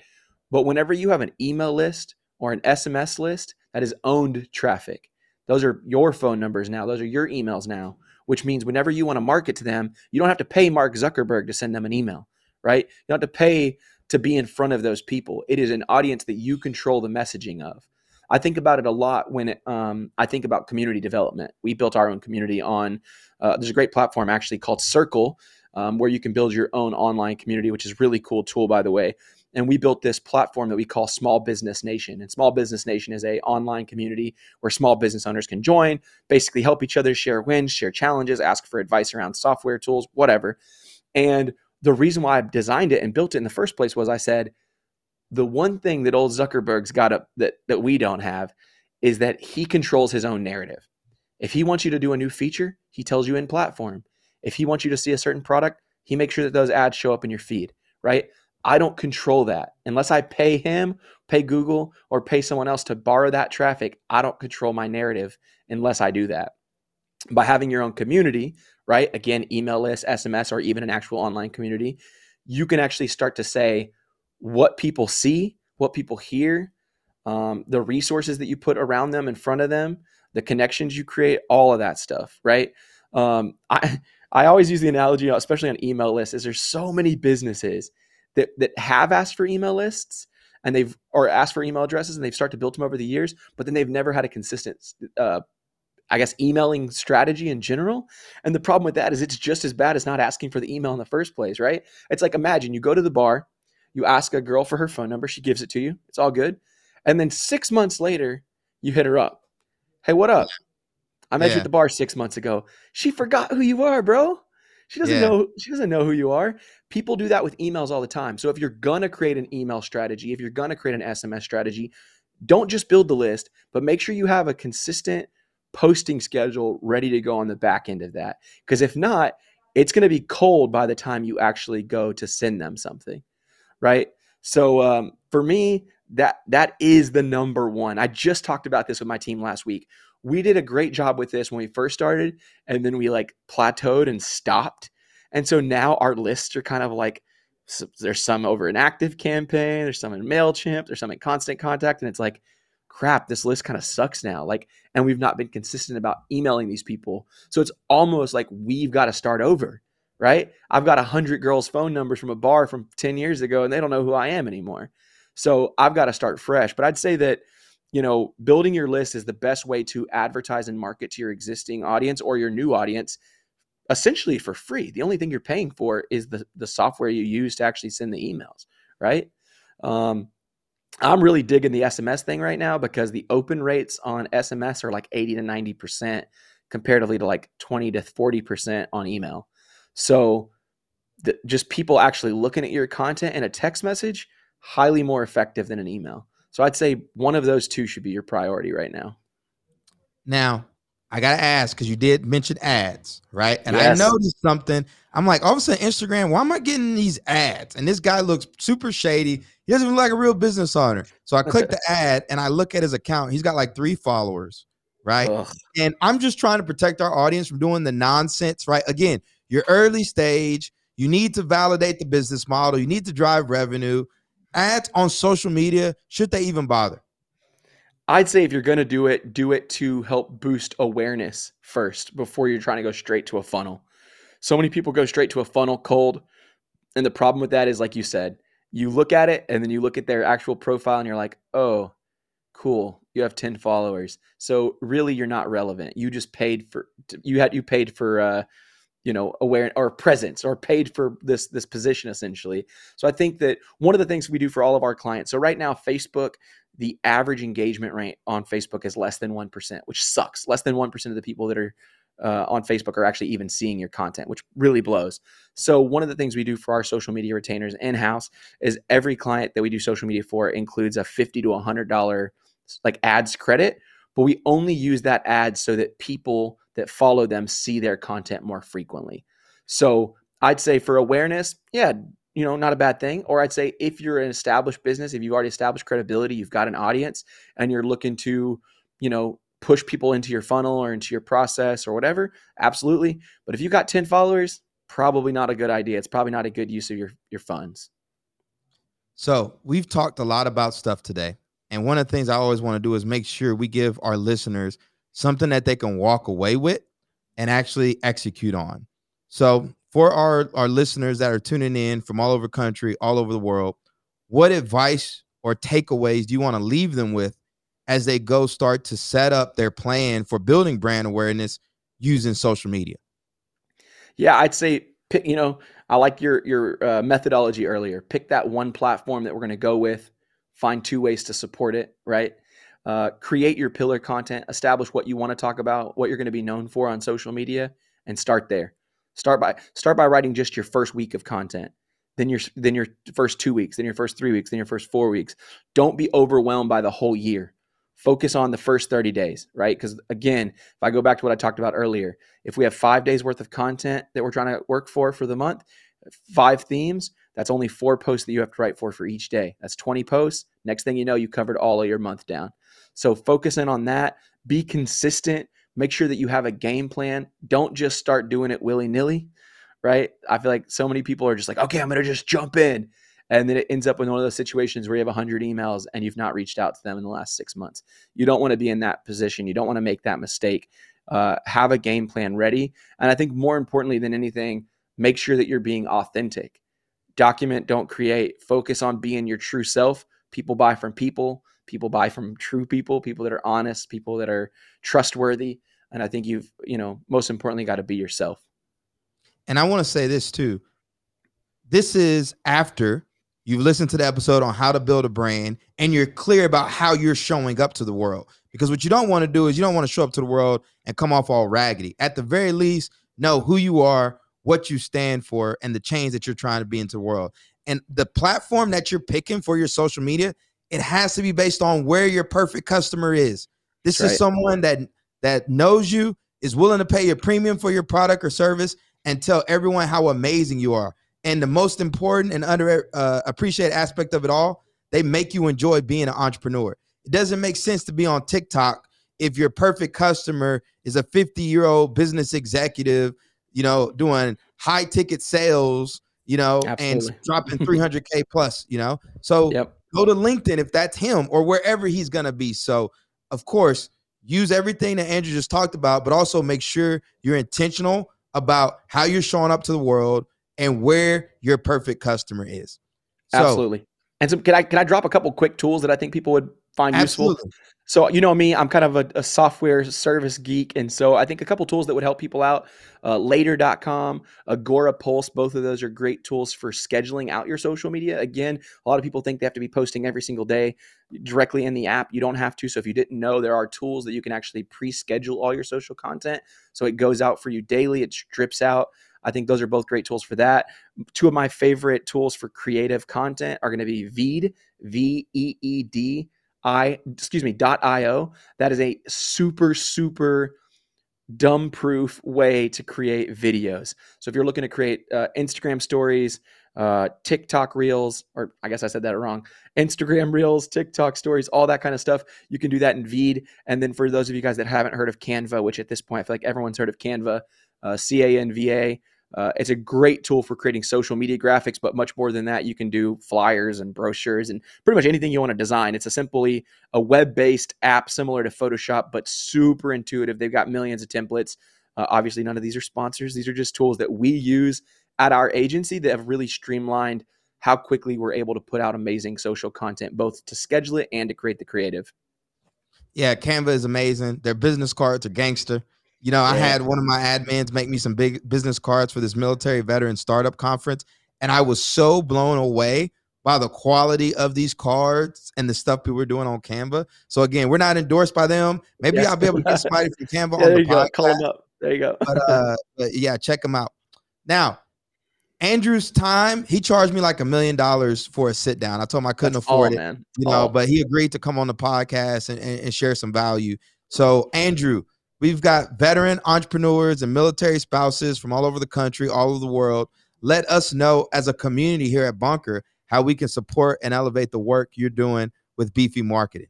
But whenever you have an email list or an S M S list, that is owned traffic. Those are your phone numbers now. Those are your emails now, which means whenever you want to market to them, you don't have to pay Mark Zuckerberg to send them an email, right? You don't have to pay to be in front of those people. It is an audience that you control the messaging of. I think about it a lot when it, um, I think about community development. We built our own community on, uh, there's a great platform actually called Circle, um, where you can build your own online community, which is a really cool tool, by the way. And we built this platform that we call Small Business Nation. And Small Business Nation is an online community where small business owners can join, basically help each other, share wins, share challenges, ask for advice around software tools, whatever. And the reason why I designed it and built it in the first place was I said, the one thing that old Zuckerberg's got up that, that we don't have is that he controls his own narrative. If he wants you to do a new feature, he tells you in platform. If he wants you to see a certain product, he makes sure that those ads show up in your feed, right? I don't control that. Unless I pay him, pay Google, or pay someone else to borrow that traffic, I don't control my narrative unless I do that. By having your own community, right? Again, email list, S M S, or even an actual online community, you can actually start to say what people see, what people hear, um, the resources that you put around them, in front of them, the connections you create, all of that stuff, right? Um, I, I always use the analogy, especially on email lists, is there's so many businesses That, that have asked for email lists and they've or asked for email addresses, and they've started to build them over the years, but then they've never had a consistent, uh, I guess, emailing strategy in general. And the problem with that is it's just as bad as not asking for the email in the first place, right? It's like, imagine you go to the bar, you ask a girl for her phone number, she gives it to you, it's all good. And then six months later, you hit her up. Hey, what up? I met yeah. you at the bar six months ago. She forgot who you are, bro. She doesn't yeah. know, she doesn't know who you are. People do that with emails all the time. So if you're going to create an email strategy, if you're going to create an S M S strategy, don't just build the list, but make sure you have a consistent posting schedule ready to go on the back end of that. Because if not, it's going to be cold by the time you actually go to send them something, right? So um, for me, that that is the number one. I just talked about this with my team last week. We did a great job with this when we first started, and then we like plateaued and stopped. And so now our lists are kind of like, so there's some over an Active Campaign, there's some in MailChimp, there's some in Constant Contact. And it's like, crap, this list kind of sucks now. Like, and we've not been consistent about emailing these people. So it's almost like we've got to start over, right? I've got a hundred girls' phone numbers from a bar from ten years ago, and they don't know who I am anymore. So I've got to start fresh. But I'd say that, you know, building your list is the best way to advertise and market to your existing audience or your new audience, essentially for free. The only thing you're paying for is the, the software you use to actually send the emails, right? Um, I'm really digging the S M S thing right now because the open rates on S M S are like eighty to ninety percent comparatively to like twenty to forty percent on email. So the, just people actually looking at your content in a text message, highly more effective than an email. So I'd say one of those two should be your priority right now. Now, I got to ask, because you did mention ads, right? And yes. I noticed something. I'm like, all of a sudden, Instagram, why am I getting these ads? And this guy looks super shady. He doesn't look like a real business owner. So I click the ad and I look at his account. He's got like three followers, right? Ugh. And I'm just trying to protect our audience from doing the nonsense, right? Again, you're early stage. You need to validate the business model. You need to drive revenue. Ads on social media, should they even bother? I'd say if you're going to do it, do it to help boost awareness first before you're trying to go straight to a funnel. So many people go straight to a funnel cold. And the problem with that is, like you said, you look at it and then you look at their actual profile and you're like, oh, cool. You have ten followers. So really you're not relevant. You just paid for, you had, you paid for, uh, you know, aware or presence or paid for this, this position essentially. So I think that one of the things we do for all of our clients. So right now, Facebook, the average engagement rate on Facebook is less than one percent, which sucks. Less than one percent of the people that are uh, on Facebook are actually even seeing your content, which really blows. So one of the things we do for our social media retainers in-house is every client that we do social media for includes a fifty to one hundred dollars like ads credit, but we only use that ad so that people that follow them see their content more frequently. So I'd say for awareness, yeah, you know, not a bad thing. Or I'd say if you're an established business, if you've already established credibility, you've got an audience and you're looking to, you know, push people into your funnel or into your process or whatever, absolutely. But if you've got ten followers, probably not a good idea. It's probably not a good use of your, your funds. So we've talked a lot about stuff today. And one of the things I always want to do is make sure we give our listeners something that they can walk away with and actually execute on. So for our, our listeners that are tuning in from all over the country, all over the world, what advice or takeaways do you want to leave them with as they go start to set up their plan for building brand awareness using social media? Yeah, I'd say, you know, I like your, your uh, methodology earlier. Pick that one platform that we're going to go with. Find two ways to support it, right? Uh, create your pillar content, establish what you want to talk about, what you're going to be known for on social media, and start there. Start by start by writing just your first week of content, then your then your first two weeks, then your first three weeks, then your first four weeks. Don't be overwhelmed by the whole year. Focus on the first thirty days, right? Because again, if I go back to what I talked about earlier, if we have five days worth of content that we're trying to work for for the month, five themes, that's only four posts that you have to write for for each day. That's twenty posts. Next thing you know, you covered all of your month down. So focus in on that. Be consistent. Make sure that you have a game plan. Don't just start doing it willy-nilly, right? I feel like so many people are just like, okay, I'm going to just jump in. And then it ends up in one of those situations where you have one hundred emails and you've not reached out to them in the last six months. You don't want to be in that position. You don't want to make that mistake. Uh, have a game plan ready. And I think more importantly than anything, make sure that you're being authentic. Document, don't create. Focus on being your true self. People buy from people. People buy from true people, people that are honest, people that are trustworthy. And I think you've, you know, most importantly, got to be yourself. And I want to say this too. This is after you've listened to the episode on how to build a brand and you're clear about how you're showing up to the world. Because what you don't want to do is you don't want to show up to the world and come off all raggedy. At the very least, know who you are, what you stand for, and the change that you're trying to be into the world. And the platform that you're picking for your social media, it has to be based on where your perfect customer is. This That's is right. someone that that knows you, is willing to pay your premium for your product or service, and tell everyone how amazing you are. And the most important and under uh, appreciated aspect of it all, they make you enjoy being an entrepreneur. It doesn't make sense to be on TikTok if your perfect customer is a fifty-year-old business executive, you know, doing high ticket sales, you know, Absolutely. and dropping three hundred K plus, you know. So yep. Go to LinkedIn if that's him or wherever he's going to be. So, of course, use everything that Andrew just talked about, but also make sure you're intentional about how you're showing up to the world and where your perfect customer is. So, absolutely. And so can I can I drop a couple quick tools that I think people would find absolutely. useful? So, you know me, I'm kind of a, a software service geek. And so I think a couple tools that would help people out, uh, Later dot com, Agorapulse, both of those are great tools for scheduling out your social media. Again, a lot of people think they have to be posting every single day directly in the app. You don't have to. So if you didn't know, there are tools that you can actually pre-schedule all your social content. So it goes out for you daily. It strips out. I think those are both great tools for that. Two of my favorite tools for creative content are going to be Veed, V E E D, I, excuse me, .io. That is a super, super dumb proof way to create videos. So if you're looking to create uh, Instagram stories, uh, TikTok Reels, or I guess I said that wrong, Instagram Reels, TikTok Stories, all that kind of stuff. You can do that in Veed. And then for those of you guys that haven't heard of Canva, which at this point, I feel like everyone's heard of Canva, uh, C A N V A. Uh, it's a great tool for creating social media graphics, but much more than that, you can do flyers and brochures and pretty much anything you want to design. It's a simply a web-based app similar to Photoshop, but super intuitive. They've got millions of templates. Uh, obviously, none of these are sponsors. These are just tools that we use at our agency that have really streamlined how quickly we're able to put out amazing social content, both to schedule it and to create the creative. Yeah, Canva is amazing. Their business cards are gangster. You know, I had one of my admins make me some big business cards for this military veteran startup conference, and I was so blown away by the quality of these cards and the stuff people were doing on Canva. So again, we're not endorsed by them. Maybe yes. I'll be able to get somebody from Canva yeah, on the podcast. There you go. Call them up. There you go. but, uh, but yeah, check them out. Now, Andrew's time, he charged me like a million dollars for a sit down. I told him I couldn't That's afford all, it, man. you all. know, but he agreed to come on the podcast and, and, and share some value. So Andrew, we've got veteran entrepreneurs and military spouses from all over the country, all over the world. Let us know as a community here at Bunker how we can support and elevate the work you're doing with Beefy Marketing.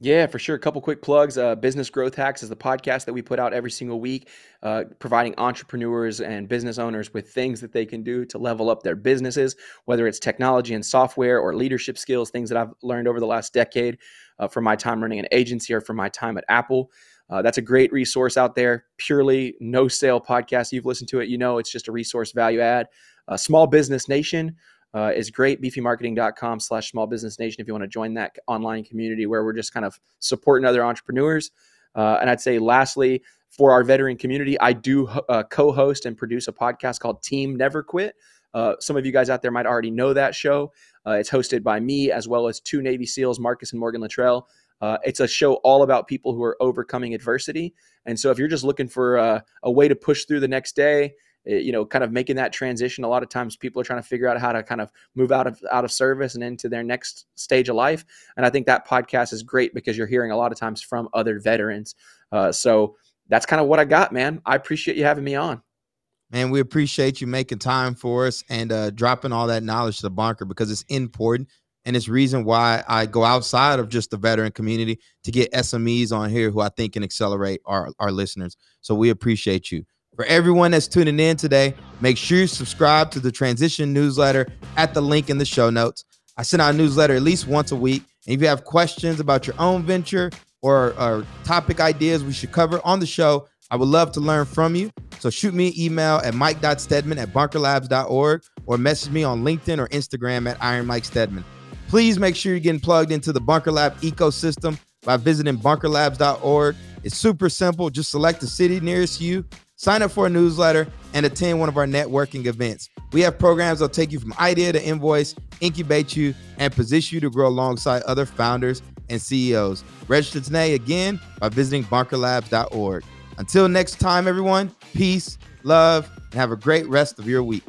Yeah, for sure. A couple quick plugs. Uh, Business Growth Hacks is the podcast that we put out every single week, uh, providing entrepreneurs and business owners with things that they can do to level up their businesses, whether it's technology and software or leadership skills, things that I've learned over the last decade uh, from my time running an agency or from my time at Apple. Uh, that's a great resource out there. Purely no sale podcast. You've listened to it. You know, it's just a resource value add. Uh, Small Business Nation uh, is great. Beefymarketing.com slash Small Business Nation. If you want to join that online community where we're just kind of supporting other entrepreneurs. Uh, and I'd say lastly, for our veteran community, I do uh, co-host and produce a podcast called Team Never Quit. Uh, some of you guys out there might already know that show. Uh, it's hosted by me as well as two Navy SEALs, Marcus and Morgan Luttrell. Uh, it's a show all about people who are overcoming adversity. And so if you're just looking for uh, a way to push through the next day, you know, kind of making that transition, a lot of times people are trying to figure out how to kind of move out of out of service and into their next stage of life. And I think that podcast is great because you're hearing a lot of times from other veterans. Uh, so that's kind of what I got, man. I appreciate you having me on. Man, we appreciate you making time for us and uh, dropping all that knowledge to the Bunker because it's important. And it's reason why I go outside of just the veteran community to get S M Es on here who I think can accelerate our, our listeners. So we appreciate you. For everyone that's tuning in today, make sure you subscribe to the Transition newsletter at the link in the show notes. I send out a newsletter at least once a week. And if you have questions about your own venture or, or topic ideas we should cover on the show, I would love to learn from you. So shoot me an email at mike.steadman at bunkerlabs.org or message me on LinkedIn or Instagram at Iron Mike Steadman. Please make sure you're getting plugged into the Bunker Lab ecosystem by visiting bunker labs dot org. It's super simple. Just select the city nearest you, sign up for a newsletter, and attend one of our networking events. We have programs that'll take you from idea to invoice, incubate you, and position you to grow alongside other founders and C E Os. Register today again by visiting bunker labs dot org. Until next time, everyone, peace, love, and have a great rest of your week.